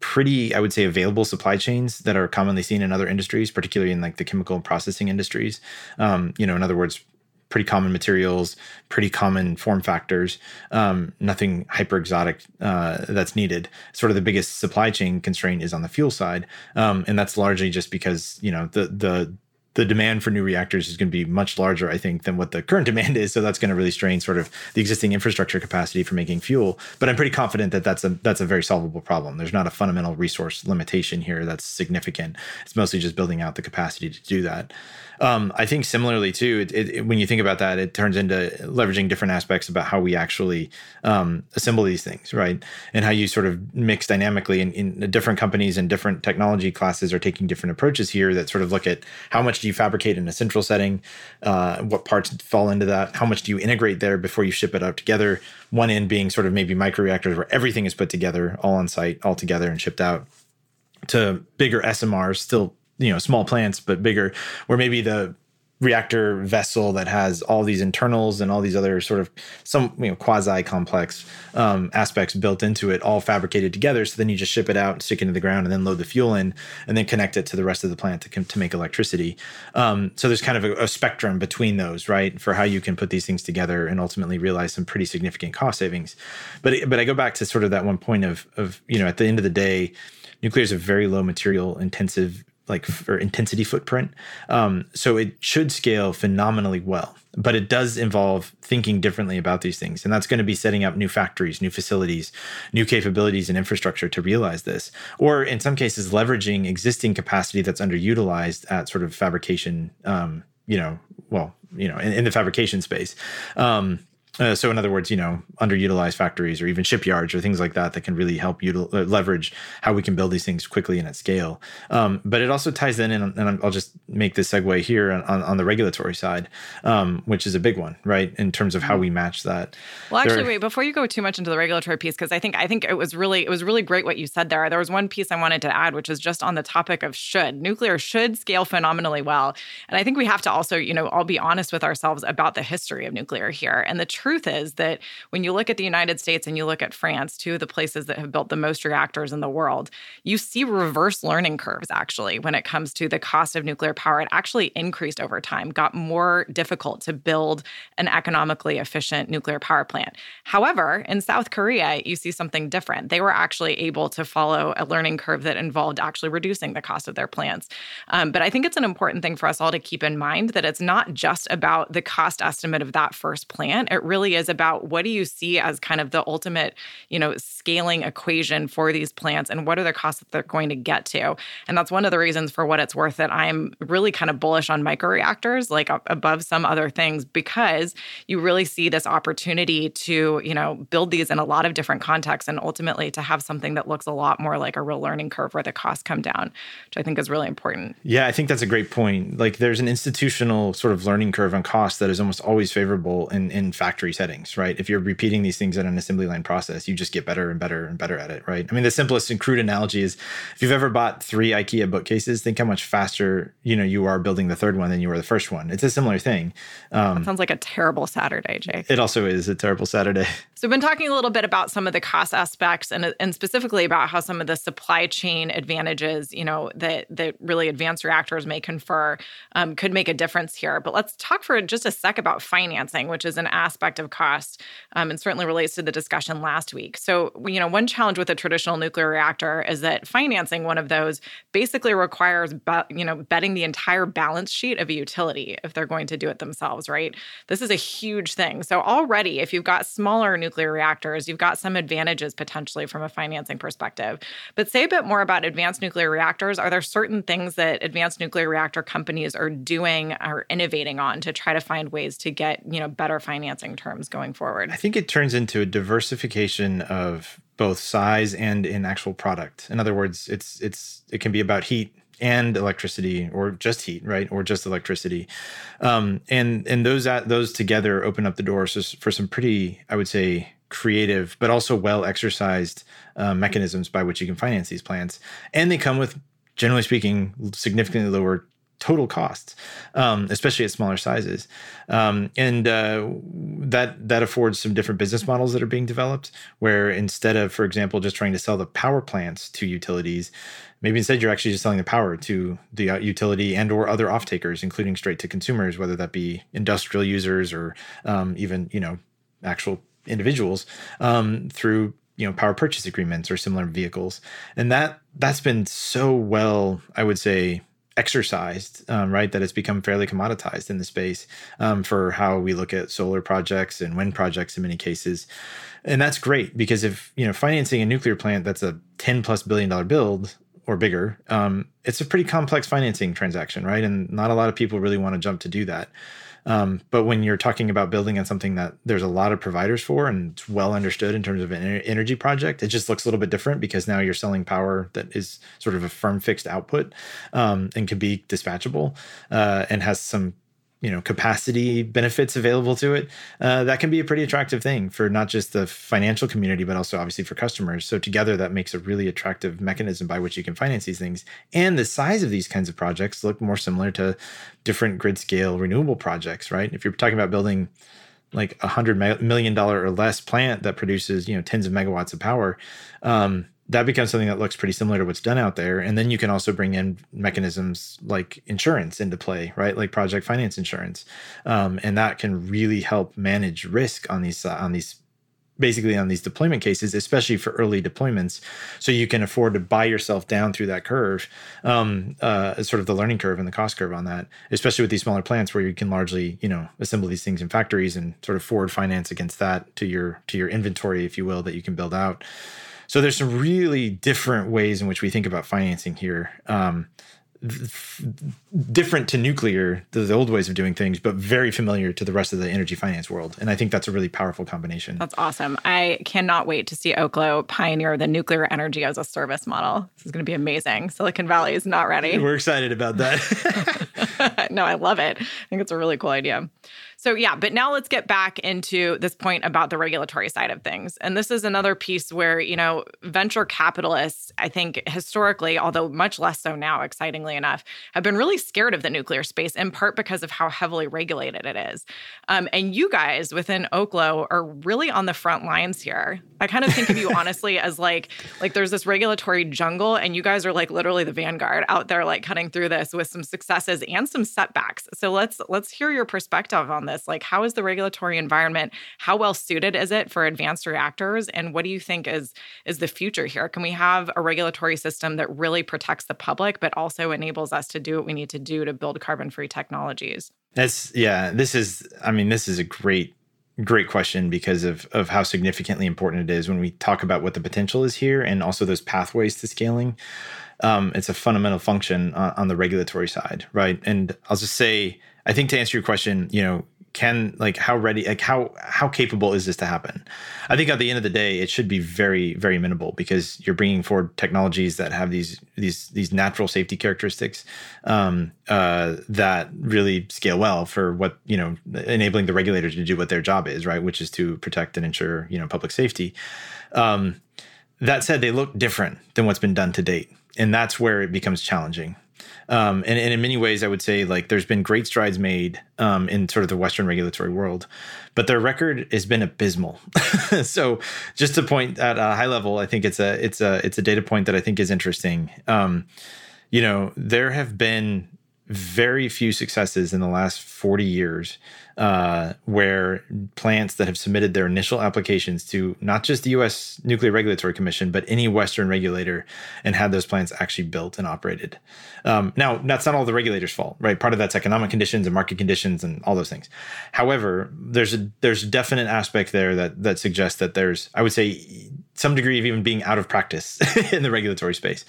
pretty, I would say, available supply chains that are commonly seen in other industries, particularly in like the chemical and processing industries. In other words, pretty common materials, pretty common form factors, nothing hyper exotic that's needed. Sort of the biggest supply chain constraint is on the fuel side. And that's largely just because, the demand for new reactors is going to be much larger, I think, than what the current demand is. So that's going to really strain sort of the existing infrastructure capacity for making fuel. But I'm pretty confident that that's a very solvable problem. There's not a fundamental resource limitation here that's significant. It's mostly just building out the capacity to do that. I think similarly, too, when you think about that, it turns into leveraging different aspects about how we actually assemble these things, right? And how you sort of mix dynamically. And different companies and different technology classes are taking different approaches here that sort of look at how much do you fabricate in a central setting? What parts fall into that? How much do you integrate there before you ship it out together? One end being sort of maybe microreactors where everything is put together, all on site, all together and shipped out, to bigger SMRs, still, small plants, but bigger, where maybe the reactor vessel that has all these internals and all these other sort of some quasi-complex aspects built into it, all fabricated together. So then you just ship it out, stick it into the ground, and then load the fuel in, and then connect it to the rest of the plant to make electricity. So there's kind of a spectrum between those, right, for how you can put these things together and ultimately realize some pretty significant cost savings. But I go back to sort of that one point of at the end of the day, nuclear is a very low material intensive intensity footprint. So it should scale phenomenally well, but it does involve thinking differently about these things. And that's going to be setting up new factories, new facilities, new capabilities and infrastructure to realize this, or in some cases, leveraging existing capacity that's underutilized at sort of fabrication, in the fabrication space. So in other words, you know, underutilized factories or even shipyards or things like that that can really help leverage how we can build these things quickly and at scale. But it also ties in, and I'll just make this segue here on the regulatory side, which is a big one, right, in terms of how we match that. Well, actually, wait, before you go too much into the regulatory piece, because I think it was really great what you said there. There was one piece I wanted to add, which is just on the topic of should. Nuclear should scale phenomenally well. And I think we have to also, you know, all be honest with ourselves about the history of nuclear here. And the truth is that when you look at the United States and you look at France, two of the places that have built the most reactors in the world, you see reverse learning curves, actually, when it comes to the cost of nuclear power. It actually increased over time, got more difficult to build an economically efficient nuclear power plant. However, in South Korea, you see something different. They were actually able to follow a learning curve that involved actually reducing the cost of their plants. But I think it's an important thing for us all to keep in mind that it's not just about the cost estimate of that first plant. It really is about what do you see as kind of the ultimate, you know, scaling equation for these plants and what are the costs that they're going to get to. And that's one of the reasons, for what it's worth, that I'm really kind of bullish on microreactors, like above some other things, because you really see this opportunity to, you know, build these in a lot of different contexts and ultimately to have something that looks a lot more like a real learning curve where the costs come down, which I think is really important. Yeah, I think that's a great point. Like there's an institutional sort of learning curve on cost that is almost always favorable in factory settings, right? If you're repeating these things in an assembly line process, you just get better and better and better at it, right? I mean, the simplest and crude analogy is if you've ever bought 3 IKEA bookcases, think how much faster, you know, you are building the third one than you were the first one. It's a similar thing. That sounds like a terrible Saturday, Jake. It also is a terrible Saturday. So we've been talking a little bit about some of the cost aspects and specifically about how some of the supply chain advantages, you know, that really advanced reactors may confer could make a difference here. But let's talk for just a sec about financing, which is an aspect of cost and certainly relates to the discussion last week. So, you know, one challenge with a traditional nuclear reactor is that financing one of those basically requires, you know, betting the entire balance sheet of a utility if they're going to do it themselves, right? This is a huge thing. So already, if you've got smaller nuclear reactors, you've got some advantages potentially from a financing perspective. But say a bit more about advanced nuclear reactors. Are there certain things that advanced nuclear reactor companies are doing or innovating on to try to find ways to get, you know, better financing terms going forward? I think it turns into a diversification of both size and in actual product. In other words, it can be about heat and electricity, or just heat, right? Or just electricity, and those together open up the doors for some pretty, I would say, creative but also well exercised mechanisms by which you can finance these plants, and they come with, generally speaking, significantly lower total costs, especially at smaller sizes. That affords some different business models that are being developed, where instead of, for example, just trying to sell the power plants to utilities, maybe instead you're actually just selling the power to the utility and or other off-takers, including straight to consumers, whether that be industrial users or even, you know, actual individuals through, you know, power purchase agreements or similar vehicles. And that's been so well, I would say, exercised, right, that it's become fairly commoditized in the space for how we look at solar projects and wind projects in many cases. And that's great because if, you know, financing a nuclear plant that's a $10+ billion build or bigger, it's a pretty complex financing transaction, right? And not a lot of people really want to jump to do that. But when you're talking about building on something that there's a lot of providers for and it's well understood in terms of an energy project, it just looks a little bit different because now you're selling power that is sort of a firm fixed output and can be dispatchable and has some, you know, capacity benefits available to it. That can be a pretty attractive thing for not just the financial community, but also obviously for customers. So together that makes a really attractive mechanism by which you can finance these things. And the size of these kinds of projects look more similar to different grid scale renewable projects, right? If you're talking about building like $100 million or less plant that produces, you know, tens of megawatts of power, that becomes something that looks pretty similar to what's done out there. And then you can also bring in mechanisms like insurance into play, right? Like project finance insurance. And that can really help manage risk on these deployment cases, especially for early deployments. So you can afford to buy yourself down through that curve, sort of the learning curve and the cost curve on that, especially with these smaller plants where you can largely, you know, assemble these things in factories and sort of forward finance against that to your inventory, if you will, that you can build out. So there's some really different ways in which we think about financing here different to nuclear, the old ways of doing things, but very familiar to the rest of the energy finance world. And I think that's a really powerful combination. That's awesome. I cannot wait to see Oklo pioneer the nuclear energy as a service model. This is going to be amazing. Silicon Valley is not ready. We're excited about that. No, I love it. I think it's a really cool idea. So yeah, but now let's get back into this point about the regulatory side of things. And this is another piece where, you know, venture capitalists, I think historically, although much less so now, excitingly enough, have been really scared of the nuclear space, in part because of how heavily regulated it is. And you guys within Oklo are really on the front lines here. I kind of think of you honestly as like there's this regulatory jungle and you guys are like literally the vanguard out there, like cutting through this with some successes and some setbacks. So let's hear your perspective on this. Like, how is the regulatory environment? How well suited is it for advanced reactors? And what do you think is the future here? Can we have a regulatory system that really protects the public, but also enables us to do what we need to do to build carbon-free technologies? This is a great question because of how significantly important it is when we talk about what the potential is here and also those pathways to scaling. It's a fundamental function on the regulatory side, right? And I'll just say, I think to answer your question, you know, how capable is this to happen? I think at the end of the day, it should be very, very minimal because you're bringing forward technologies that have these natural safety characteristics that really scale well for what, you know, enabling the regulators to do what their job is, right? Which is to protect and ensure, you know, public safety. That said, they look different than what's been done to date. And that's where it becomes challenging. And in many ways, I would say, like, there's been great strides made in sort of the Western regulatory world, but their record has been abysmal. So just to point at a high level, I think it's a data point that I think is interesting. You know, there have been very few successes in the last 40 years where plants that have submitted their initial applications to not just the U.S. Nuclear Regulatory Commission, but any Western regulator and had those plants actually built and operated. Now, that's not all the regulator's fault, right? Part of that's economic conditions and market conditions and all those things. However, there's a definite aspect there that suggests that there's, I would say, some degree of even being out of practice in the regulatory space.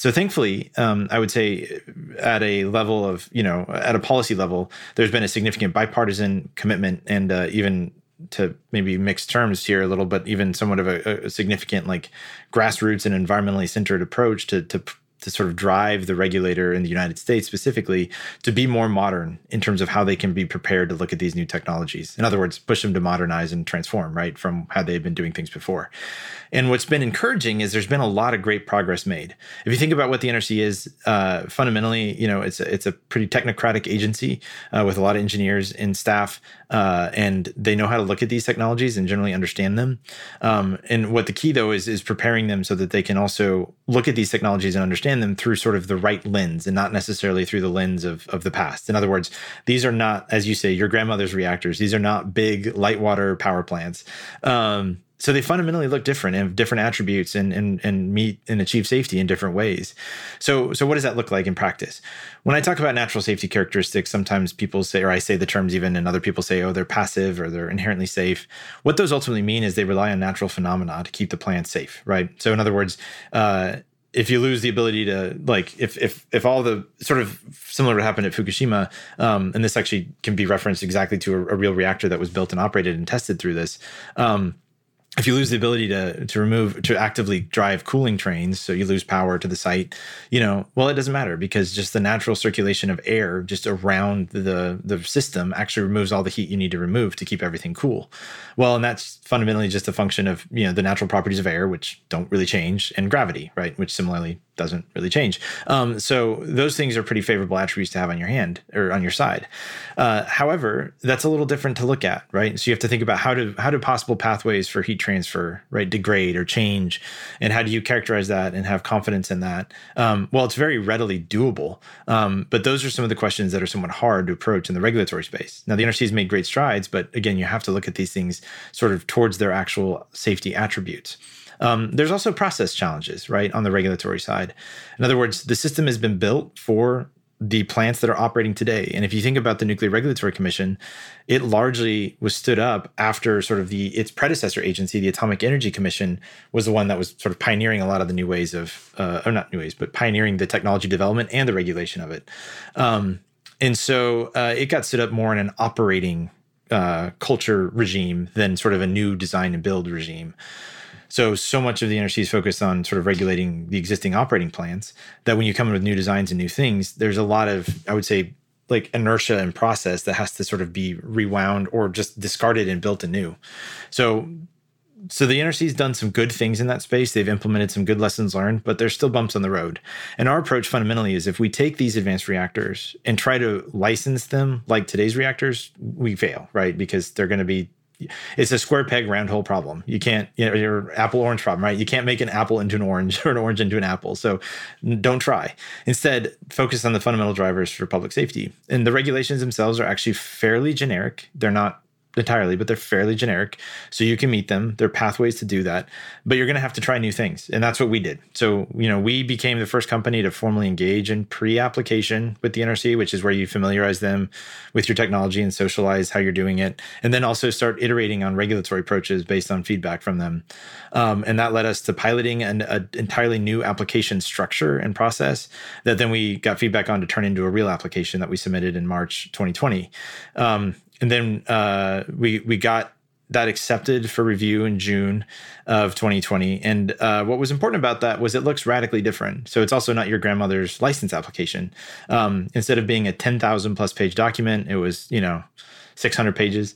So thankfully, I would say at a level of, you know, at a policy level, there's been a significant bipartisan commitment and even to maybe mix terms here a little, but even somewhat of a significant like grassroots and environmentally centered approach to sort of drive the regulator in the United States specifically to be more modern in terms of how they can be prepared to look at these new technologies. In other words, push them to modernize and transform, right, from how they've been doing things before. And what's been encouraging is there's been a lot of great progress made. If you think about what the NRC is, fundamentally, you know, it's a pretty technocratic agency with a lot of engineers and staff, and they know how to look at these technologies and generally understand them. And what the key, though, is preparing them so that they can also look at these technologies and understand them through sort of the right lens and not necessarily through the lens of the past. In other words, these are not, as you say, your grandmother's reactors. These are not big light water power plants. So they fundamentally look different and have different attributes and meet and achieve safety in different ways. So what does that look like in practice? When I talk about natural safety characteristics, sometimes people say, or I say the terms even, and other people say, oh, they're passive or they're inherently safe. What those ultimately mean is they rely on natural phenomena to keep the plant safe, right? So in other words, if you lose the ability to, like, if all the sort of similar to what happened at Fukushima, and this actually can be referenced exactly to a real reactor that was built and operated and tested through this. If you lose the ability to actively drive cooling trains, so you lose power to the site, you know, well, it doesn't matter because just the natural circulation of air just around the system actually removes all the heat you need to remove to keep everything cool. Well, and that's fundamentally just a function of, you know, the natural properties of air, which don't really change, and gravity, right, which similarly doesn't really change. So those things are pretty favorable attributes to have on your hand or on your side. However, that's a little different to look at, right? So you have to think about how do possible pathways for heat transfer, right, degrade or change, and how do you characterize that and have confidence in that? Well, it's very readily doable, but those are some of the questions that are somewhat hard to approach in the regulatory space. Now, the NRC has made great strides, but again, you have to look at these things sort of towards their actual safety attributes. There's also process challenges, right, on the regulatory side. In other words, the system has been built for the plants that are operating today. And if you think about the Nuclear Regulatory Commission, it largely was stood up after sort of its predecessor agency, the Atomic Energy Commission, was the one that was sort of pioneering a lot of the new ways of, or not new ways, but pioneering the technology development and the regulation of it. And so it got stood up more in an operating culture regime than sort of a new design and build regime. So much of the NRC is focused on sort of regulating the existing operating plans that when you come in with new designs and new things, there's a lot of, I would say, like inertia and process that has to sort of be rewound or just discarded and built anew. So the NRC's done some good things in that space. They've implemented some good lessons learned, but there's still bumps on the road. And our approach fundamentally is if we take these advanced reactors and try to license them like today's reactors, we fail, right? Because they're going to be, it's a square peg round hole problem. You can't, your apple orange problem, right? You can't make an apple into an orange or an orange into an apple. So don't try. Instead, focus on the fundamental drivers for public safety. And the regulations themselves are actually fairly generic. They're not entirely, but they're fairly generic. So you can meet them. There are pathways to do that, but you're going to have to try new things. And that's what we did. So, we became the first company to formally engage in pre-application with the NRC, which is where you familiarize them with your technology and socialize how you're doing it. And then also start iterating on regulatory approaches based on feedback from them. And that led us to piloting an entirely new application structure and process that then we got feedback on to turn into a real application that we submitted in March 2020. And then we got that accepted for review in June of 2020. And what was important about that was it looks radically different. So it's also not your grandmother's license application. Instead of being a 10,000 plus page document, it was, 600 pages.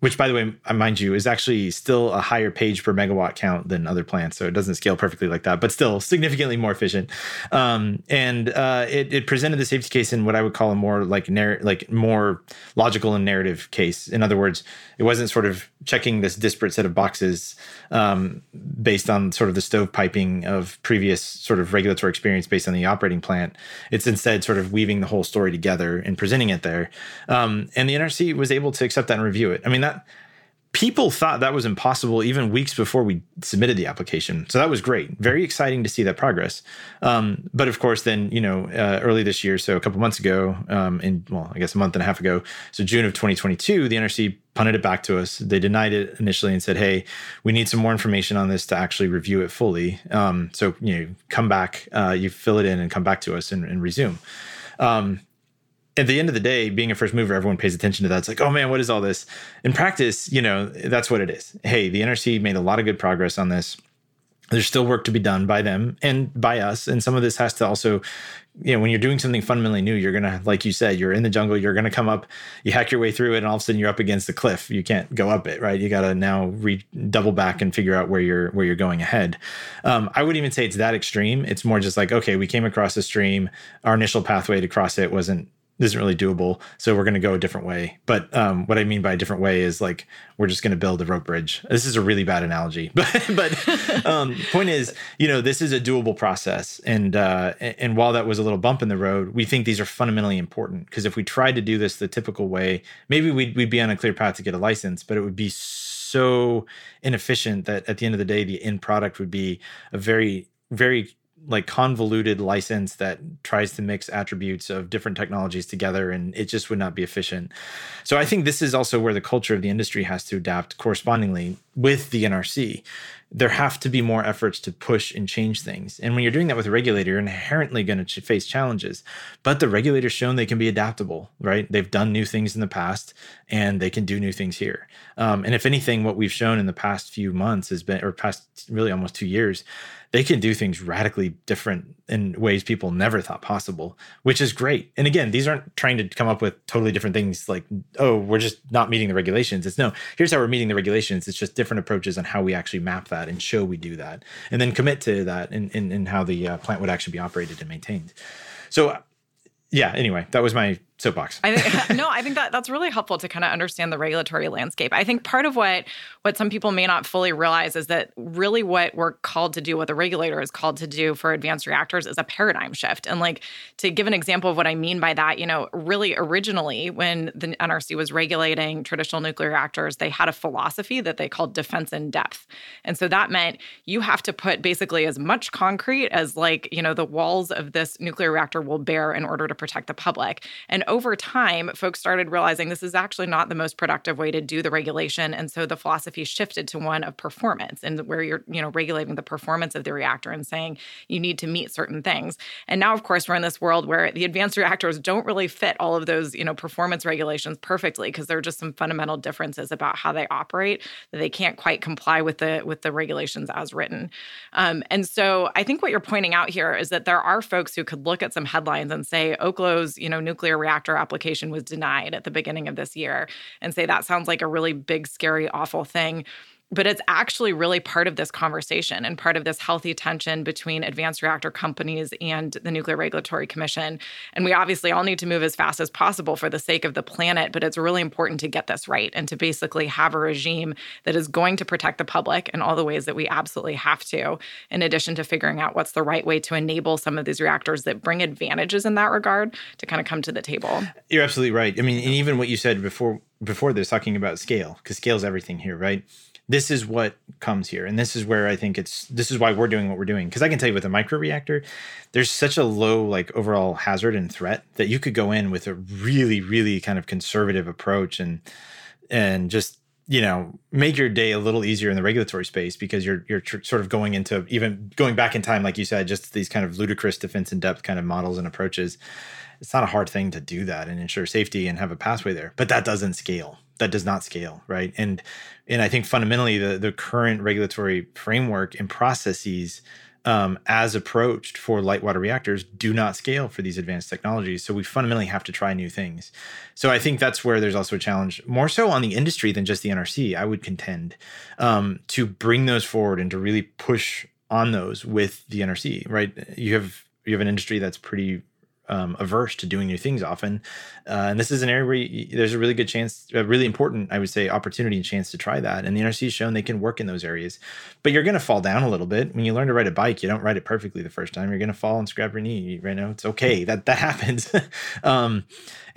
Which by the way, mind you, is actually still a higher page per megawatt count than other plants. So it doesn't scale perfectly like that, but still significantly more efficient. And it presented the safety case in what I would call a more more logical and narrative case. In other words, it wasn't sort of checking this disparate set of boxes based on sort of the stovepiping of previous sort of regulatory experience based on the operating plant. It's instead sort of weaving the whole story together and presenting it there. And the NRC was able to accept that and review it. I mean, that people thought that was impossible even weeks before we submitted the application. So that was great. Very exciting to see that progress. But of course, then, early this year, so a couple months ago, a month and a half ago, so June of 2022, the NRC punted it back to us. They denied it initially and said, hey, we need some more information on this to actually review it fully. So come back, you fill it in and come back to us and resume. At the end of the day, being a first mover, everyone pays attention to that. It's like, oh man, what is all this? In practice, that's what it is. Hey, the NRC made a lot of good progress on this. There's still work to be done by them and by us. And some of this has to also, when you're doing something fundamentally new, you're going to, like you said, you're in the jungle, you're going to come up, you hack your way through it, and all of a sudden you're up against the cliff. You can't go up it, right? You got to now double back and figure out where you're going ahead. I wouldn't even say it's that extreme. It's more just like, okay, we came across a stream. Our initial pathway to cross it isn't really doable. So we're going to go a different way. But what I mean by a different way is like, we're just going to build a rope bridge. This is a really bad analogy, but point is, this is a doable process. And while that was a little bump in the road, we think these are fundamentally important because if we tried to do this the typical way, maybe we'd be on a clear path to get a license, but it would be so inefficient that at the end of the day, the end product would be a very, very convoluted license that tries to mix attributes of different technologies together, and it just would not be efficient. So I think this is also where the culture of the industry has to adapt correspondingly with the NRC. There have to be more efforts to push and change things. And when you're doing that with a regulator, you're inherently going to face challenges. But the regulator's shown they can be adaptable, right? They've done new things in the past, and they can do new things here. And if anything, what we've shown in the past few months has been, or past really almost 2 years, they can do things radically different in ways people never thought possible, which is great. And again, these aren't trying to come up with totally different things like, oh, we're just not meeting the regulations. It's no, here's how we're meeting the regulations. It's just different approaches on how we actually map that and show we do that and then commit to that and how the plant would actually be operated and maintained. So anyway, that was my soapbox. I think that's really helpful to kind of understand the regulatory landscape. I think part of what some people may not fully realize is that really what we're called to do, what the regulator is called to do for advanced reactors is a paradigm shift. And like to give an example of what I mean by that, you know, really originally when the NRC was regulating traditional nuclear reactors, they had a philosophy that they called defense in depth. And so that meant you have to put basically as much concrete as like, you know, the walls of this nuclear reactor will bear in order to protect the public. And over time, folks started realizing this is actually not the most productive way to do the regulation. And so the philosophy shifted to one of performance and where you're, you know, regulating the performance of the reactor and saying you need to meet certain things. And now, of course, we're in this world where the advanced reactors don't really fit all of those, you know, performance regulations perfectly because there are just some fundamental differences about how they operate that they can't quite comply with the regulations as written. And so I think what you're pointing out here is that there are folks who could look at some headlines and say, Oklo's, you know, nuclear reactor application was denied at the beginning of this year and say that sounds like a really big, scary, awful thing. But it's actually really part of this conversation and part of this healthy tension between advanced reactor companies and the Nuclear Regulatory Commission. And we obviously all need to move as fast as possible for the sake of the planet, but it's really important to get this right and to basically have a regime that is going to protect the public in all the ways that we absolutely have to, in addition to figuring out what's the right way to enable some of these reactors that bring advantages in that regard to kind of come to the table. You're absolutely right. I mean, and even what you said before this, talking about scale, because scale is everything here, right? This is what comes here. And this is where I think this is why we're doing what we're doing. Because I can tell you with a microreactor, there's such a low like overall hazard and threat that you could go in with a really, really kind of conservative approach and just, you know, make your day a little easier in the regulatory space because you're sort of going into even going back in time, like you said, just these kind of ludicrous defense in depth kind of models and approaches. It's not a hard thing to do that and ensure safety and have a pathway there, but that doesn't scale. That does not scale, right? And I think fundamentally the current regulatory framework and processes as approached for light water reactors do not scale for these advanced technologies. So we fundamentally have to try new things. So I think that's where there's also a challenge, more so on the industry than just the NRC, I would contend, to bring those forward and to really push on those with the NRC, right? You have an industry that's pretty averse to doing new things often. And this is an area where there's a really good chance, a really important, I would say, opportunity and chance to try that. And the NRC has shown they can work in those areas. But you're going to fall down a little bit. When you learn to ride a bike, you don't ride it perfectly the first time. You're going to fall and scrap your knee, right now. It's okay. That happens. And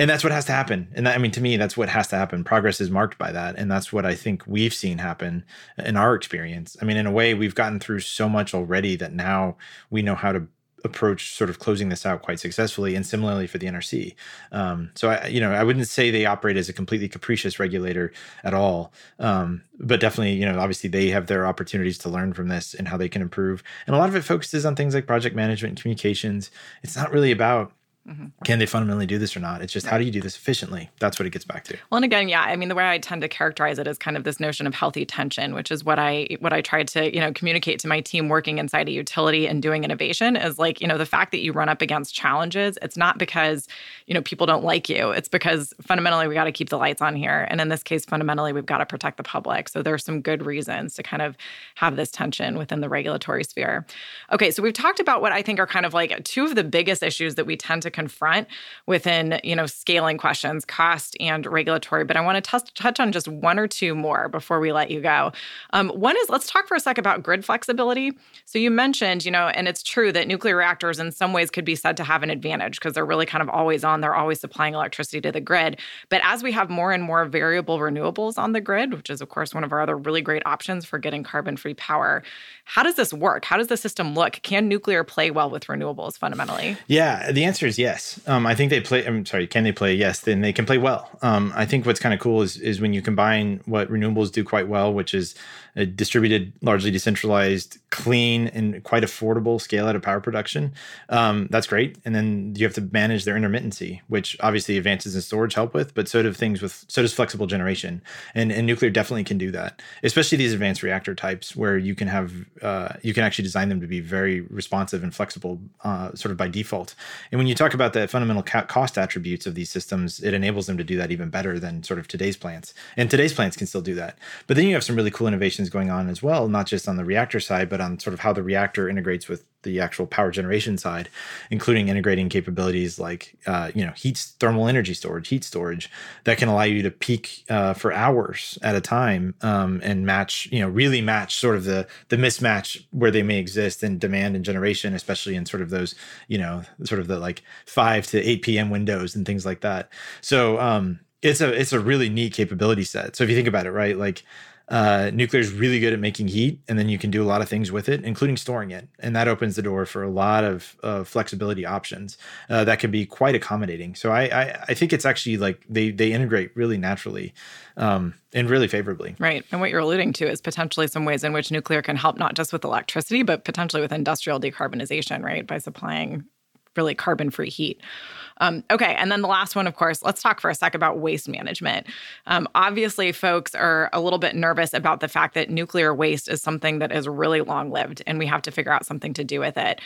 that's what has to happen. And that, I mean, to me, that's what has to happen. Progress is marked by that. And that's what I think we've seen happen in our experience. I mean, in a way, we've gotten through so much already that now we know how to approach sort of closing this out quite successfully, and similarly for the NRC. So I wouldn't say they operate as a completely capricious regulator at all, but definitely, you know, obviously they have their opportunities to learn from this and how they can improve. And a lot of it focuses on things like project management and communications. It's not really about can they fundamentally do this or not? It's just how do you do this efficiently? That's what it gets back to. Well, and again, yeah, I mean, the way I tend to characterize it is kind of this notion of healthy tension, which is what I tried to, you know, communicate to my team working inside a utility and doing innovation is like, you know, the fact that you run up against challenges, it's not because, you know, people don't like you. It's because fundamentally we got to keep the lights on here. And in this case, fundamentally, we've got to protect the public. So there's some good reasons to kind of have this tension within the regulatory sphere. Okay, so we've talked about what I think are kind of like two of the biggest issues that we tend to confront within, you know, scaling questions, cost and regulatory. But I want to touch on just one or two more before we let you go. One is, let's talk for a sec about grid flexibility. So you mentioned, you know, and it's true that nuclear reactors in some ways could be said to have an advantage because they're really kind of always on, they're always supplying electricity to the grid. But as we have more and more variable renewables on the grid, which is of course one of our other really great options for getting carbon-free power, how does this work? How does the system look? Can nuclear play well with renewables fundamentally? Yeah, the answer is yes. Yes. I think they play, I'm sorry, can they play? Yes, then they can play well. I think what's kind of cool is when you combine what renewables do quite well, which is a distributed, largely decentralized, clean, and quite affordable scale out of power production. That's great. And then you have to manage their intermittency, which obviously advances in storage help with, but so does flexible generation. And nuclear definitely can do that, especially these advanced reactor types where you can have, you can actually design them to be very responsive and flexible sort of by default. And when you talk about the fundamental cost attributes of these systems, it enables them to do that even better than sort of today's plants. And today's plants can still do that. But then you have some really cool innovations going on as well, not just on the reactor side, but on sort of how the reactor integrates with the actual power generation side, including integrating capabilities like, thermal energy storage, heat storage that can allow you to peak for hours at a time and match, really match sort of the mismatch where they may exist in demand and generation, especially in sort of those, sort of the like 5 to 8 p.m. windows and things like that. So it's a really neat capability set. So if you think about it, right, like nuclear is really good at making heat, and then you can do a lot of things with it, including storing it. And that opens the door for a lot of flexibility options that can be quite accommodating. So I think it's actually like they integrate really naturally and really favorably. Right. And what you're alluding to is potentially some ways in which nuclear can help not just with electricity, but potentially with industrial decarbonization, right, by supplying really carbon-free heat. Okay. And then the last one, of course, let's talk for a sec about waste management. Obviously, folks are a little bit nervous about the fact that nuclear waste is something that is really long-lived, and we have to figure out something to do with it.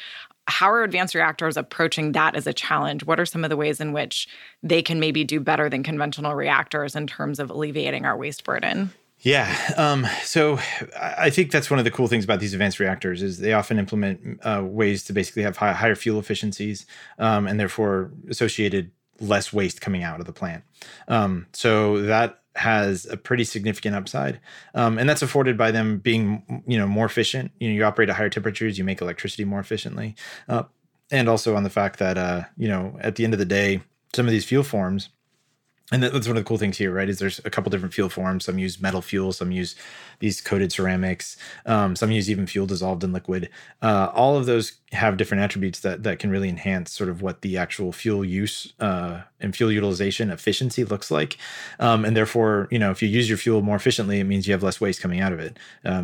How are advanced reactors approaching that as a challenge? What are some of the ways in which they can maybe do better than conventional reactors in terms of alleviating our waste burden? Yeah. So I think that's one of the cool things about these advanced reactors is they often implement ways to basically have higher fuel efficiencies and therefore associated less waste coming out of the plant. So that has a pretty significant upside. And that's afforded by them being, more efficient. You operate at higher temperatures, you make electricity more efficiently. And also on the fact that, at the end of the day, some of these fuel forms, and that's one of the cool things here, right, is there's a couple different fuel forms. Some use metal fuel, some use these coated ceramics, some use even fuel dissolved in liquid. All of those have different attributes that can really enhance sort of what the actual fuel use and fuel utilization efficiency looks like. And therefore, if you use your fuel more efficiently, it means you have less waste coming out of it,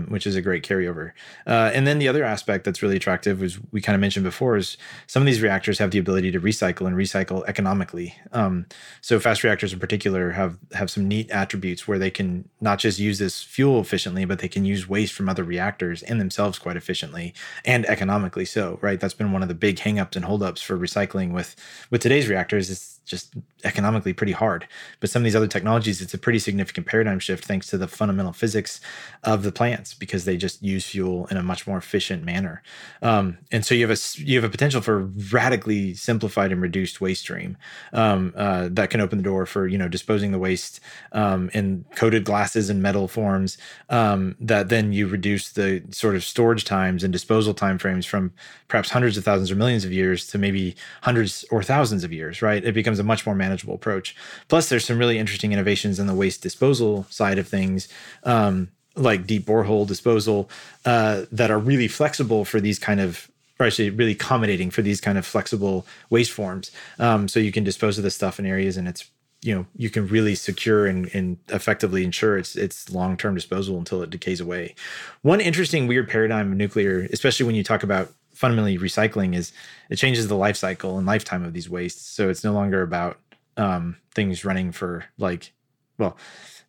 which is a great carryover. And then the other aspect that's really attractive, as we kind of mentioned before, is some of these reactors have the ability to recycle and recycle economically. So fast reactors in particular have some neat attributes where they can not just use this fuel efficiently, but they can use waste from other reactors and themselves quite efficiently and economically so, right? That's been one of the big hangups and holdups for recycling with today's reactors. It's just economically pretty hard. But some of these other technologies, it's a pretty significant paradigm shift thanks to the fundamental physics of the plants because they just use fuel in a much more efficient manner. And so you have a potential for radically simplified and reduced waste stream that can open the door for disposing the waste in coated glasses and metal forms that then you reduce the sort of storage times and disposal timeframes from perhaps hundreds of thousands or millions of years to maybe hundreds or thousands of years, right? It becomes a much more manageable approach. Plus, there's some really interesting innovations in the waste disposal side of things, like deep borehole disposal, that are really flexible for these kind of, or actually really accommodating for these kind of flexible waste forms. So you can dispose of this stuff in areas and it's, you can really secure and effectively ensure its long-term disposal until it decays away. One interesting weird paradigm of nuclear, especially when you talk about fundamentally recycling, is it changes the life cycle and lifetime of these wastes. So it's no longer about things running for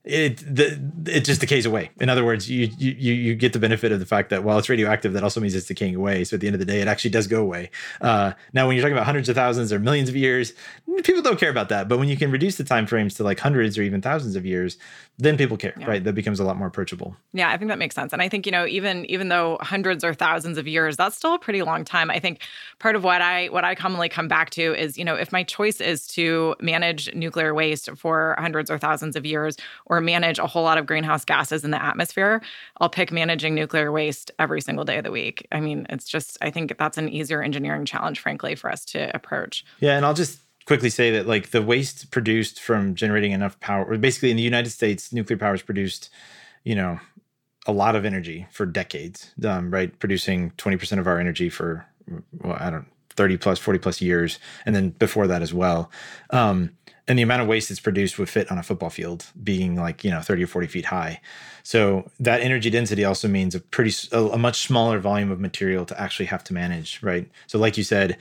it just decays away. In other words, you get the benefit of the fact that while it's radioactive, that also means it's decaying away. So at the end of the day, it actually does go away. Now, when you're talking about hundreds of thousands or millions of years, people don't care about that. But when you can reduce the timeframes to like hundreds or even thousands of years, then people care, yeah. Right? That becomes a lot more approachable. Yeah, I think that makes sense. And I think, even though hundreds or thousands of years, that's still a pretty long time. I think part of what I commonly come back to is, if my choice is to manage nuclear waste for hundreds or thousands of years or manage a whole lot of greenhouse gases in the atmosphere, I'll pick managing nuclear waste every single day of the week. I mean, I think that's an easier engineering challenge, frankly, for us to approach. Yeah, and I'll just quickly say that like the waste produced from generating enough power, or basically in the United States, nuclear power is produced, a lot of energy for decades, right? Producing 20% of our energy for, 30 plus, 40 plus years. And then before that as well. And the amount of waste that's produced would fit on a football field being 30 or 40 feet high. So that energy density also means a much smaller volume of material to actually have to manage, right? So like you said,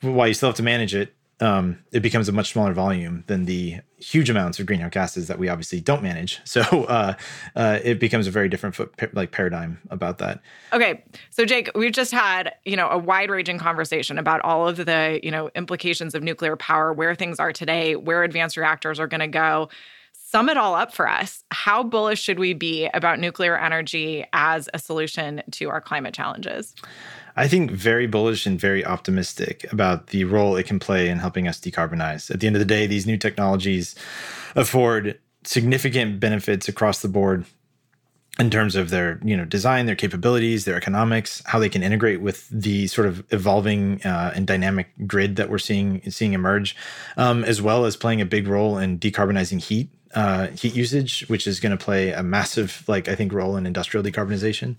while you still have to manage it, it becomes a much smaller volume than the huge amounts of greenhouse gases that we obviously don't manage. So it becomes a very different paradigm about that. Okay, so Jake, we've just had a wide-ranging conversation about all of the implications of nuclear power, where things are today, where advanced reactors are going to go. Sum it all up for us. How bullish should we be about nuclear energy as a solution to our climate challenges? I think, very bullish and very optimistic about the role it can play in helping us decarbonize. At the end of the day, these new technologies afford significant benefits across the board in terms of their, you know, design, their capabilities, their economics, how they can integrate with the sort of evolving and dynamic grid that we're seeing emerge, as well as playing a big role in decarbonizing heat usage, which is going to play a massive, I think, role in industrial decarbonization.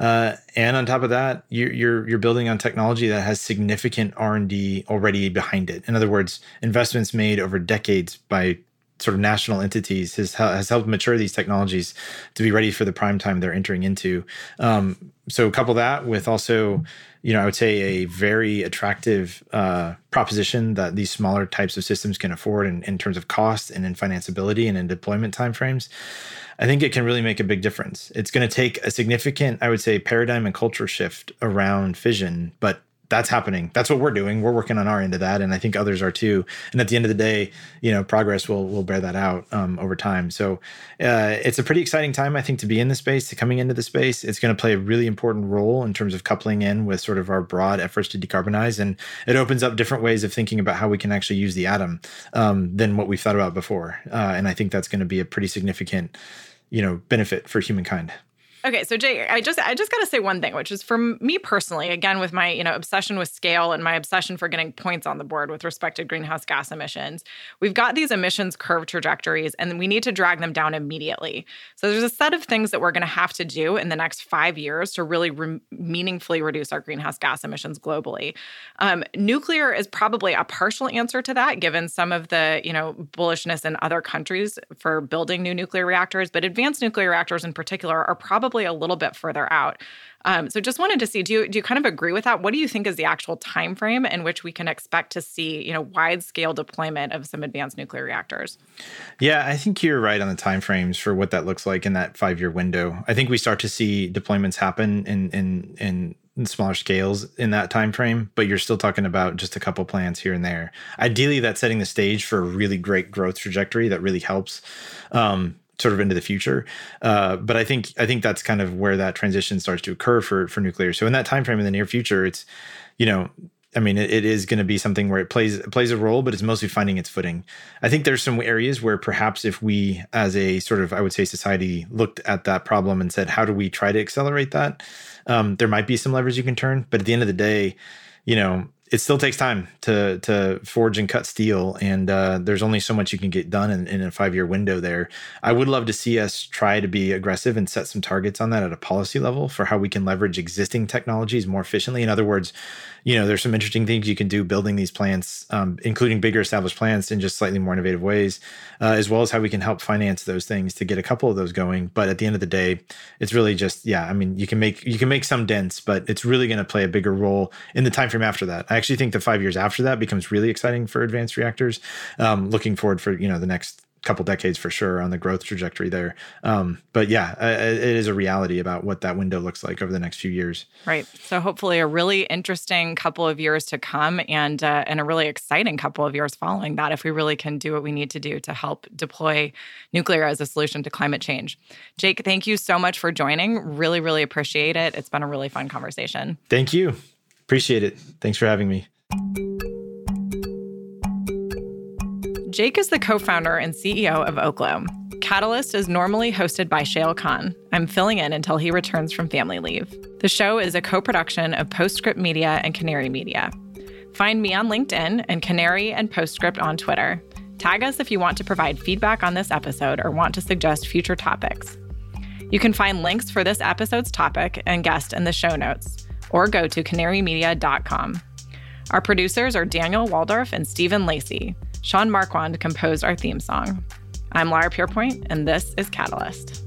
And on top of that, you're building on technology that has significant R&D already behind it. In other words, investments made over decades by sort of national entities has helped mature these technologies to be ready for the prime time they're entering into. So couple that with also, I would say a very attractive proposition that these smaller types of systems can afford in terms of cost and in financeability and in deployment timeframes. I think it can really make a big difference. It's going to take a significant, I would say, paradigm and culture shift around fission, but that's happening. That's what we're doing. We're working on our end of that, and I think others are too. And at the end of the day, progress will bear that out over time. So it's a pretty exciting time, I think, to be in the space, to coming into the space. It's going to play a really important role in terms of coupling in with sort of our broad efforts to decarbonize, and it opens up different ways of thinking about how we can actually use the atom than what we've thought about before. And I think that's going to be a pretty significant, benefit for humankind. Okay, so Jay, I just got to say one thing, which is for me personally, again, with my, obsession with scale and my obsession for getting points on the board with respect to greenhouse gas emissions, we've got these emissions curve trajectories and we need to drag them down immediately. So there's a set of things that we're going to have to do in the next 5 years to really meaningfully reduce our greenhouse gas emissions globally. Nuclear is probably a partial answer to that, given some of the, bullishness in other countries for building new nuclear reactors, but advanced nuclear reactors in particular are probably a little bit further out. So just wanted to see, do you kind of agree with that? What do you think is the actual time frame in which we can expect to see, wide-scale deployment of some advanced nuclear reactors? Yeah, I think you're right on the time frames for what that looks like in that 5-year window. I think we start to see deployments happen in smaller scales in that time frame, but you're still talking about just a couple plants here and there. Ideally, that's setting the stage for a really great growth trajectory that really helps sort of into the future. But I think that's kind of where that transition starts to occur for nuclear. So in that time frame in the near future, it's, it is going to be something where it plays a role, but it's mostly finding its footing. I think there's some areas where perhaps if we as a sort of, I would say, society looked at that problem and said, how do we try to accelerate that? There might be some levers you can turn, but at the end of the day, it still takes time to forge and cut steel, and there's only so much you can get done in a 5-year window there. I would love to see us try to be aggressive and set some targets on that at a policy level for how we can leverage existing technologies more efficiently. In other words, there's some interesting things you can do building these plants, including bigger established plants in just slightly more innovative ways, as well as how we can help finance those things to get a couple of those going. But at the end of the day, it's really just, you can make some dents, but it's really going to play a bigger role in the timeframe after that. I actually think the 5 years after that becomes really exciting for advanced reactors. Looking forward for, the next couple decades for sure on the growth trajectory there. But yeah, it is a reality about what that window looks like over the next few years. Right. So hopefully a really interesting couple of years to come and a really exciting couple of years following that if we really can do what we need to do to help deploy nuclear as a solution to climate change. Jake, thank you so much for joining. Really, really appreciate it. It's been a really fun conversation. Thank you. Appreciate it. Thanks for having me. Jake is the co-founder and CEO of Oklo. Catalyst is normally hosted by Shayle Khan. I'm filling in until he returns from family leave. The show is a co-production of PostScript Media and Canary Media. Find me on LinkedIn and Canary and PostScript on Twitter. Tag us if you want to provide feedback on this episode or want to suggest future topics. You can find links for this episode's topic and guest in the show notes, or go to canarymedia.com. Our producers are Daniel Waldorf and Stephen Lacey. Sean Marquand composed our theme song. I'm Lara Pierpoint, and this is Catalyst.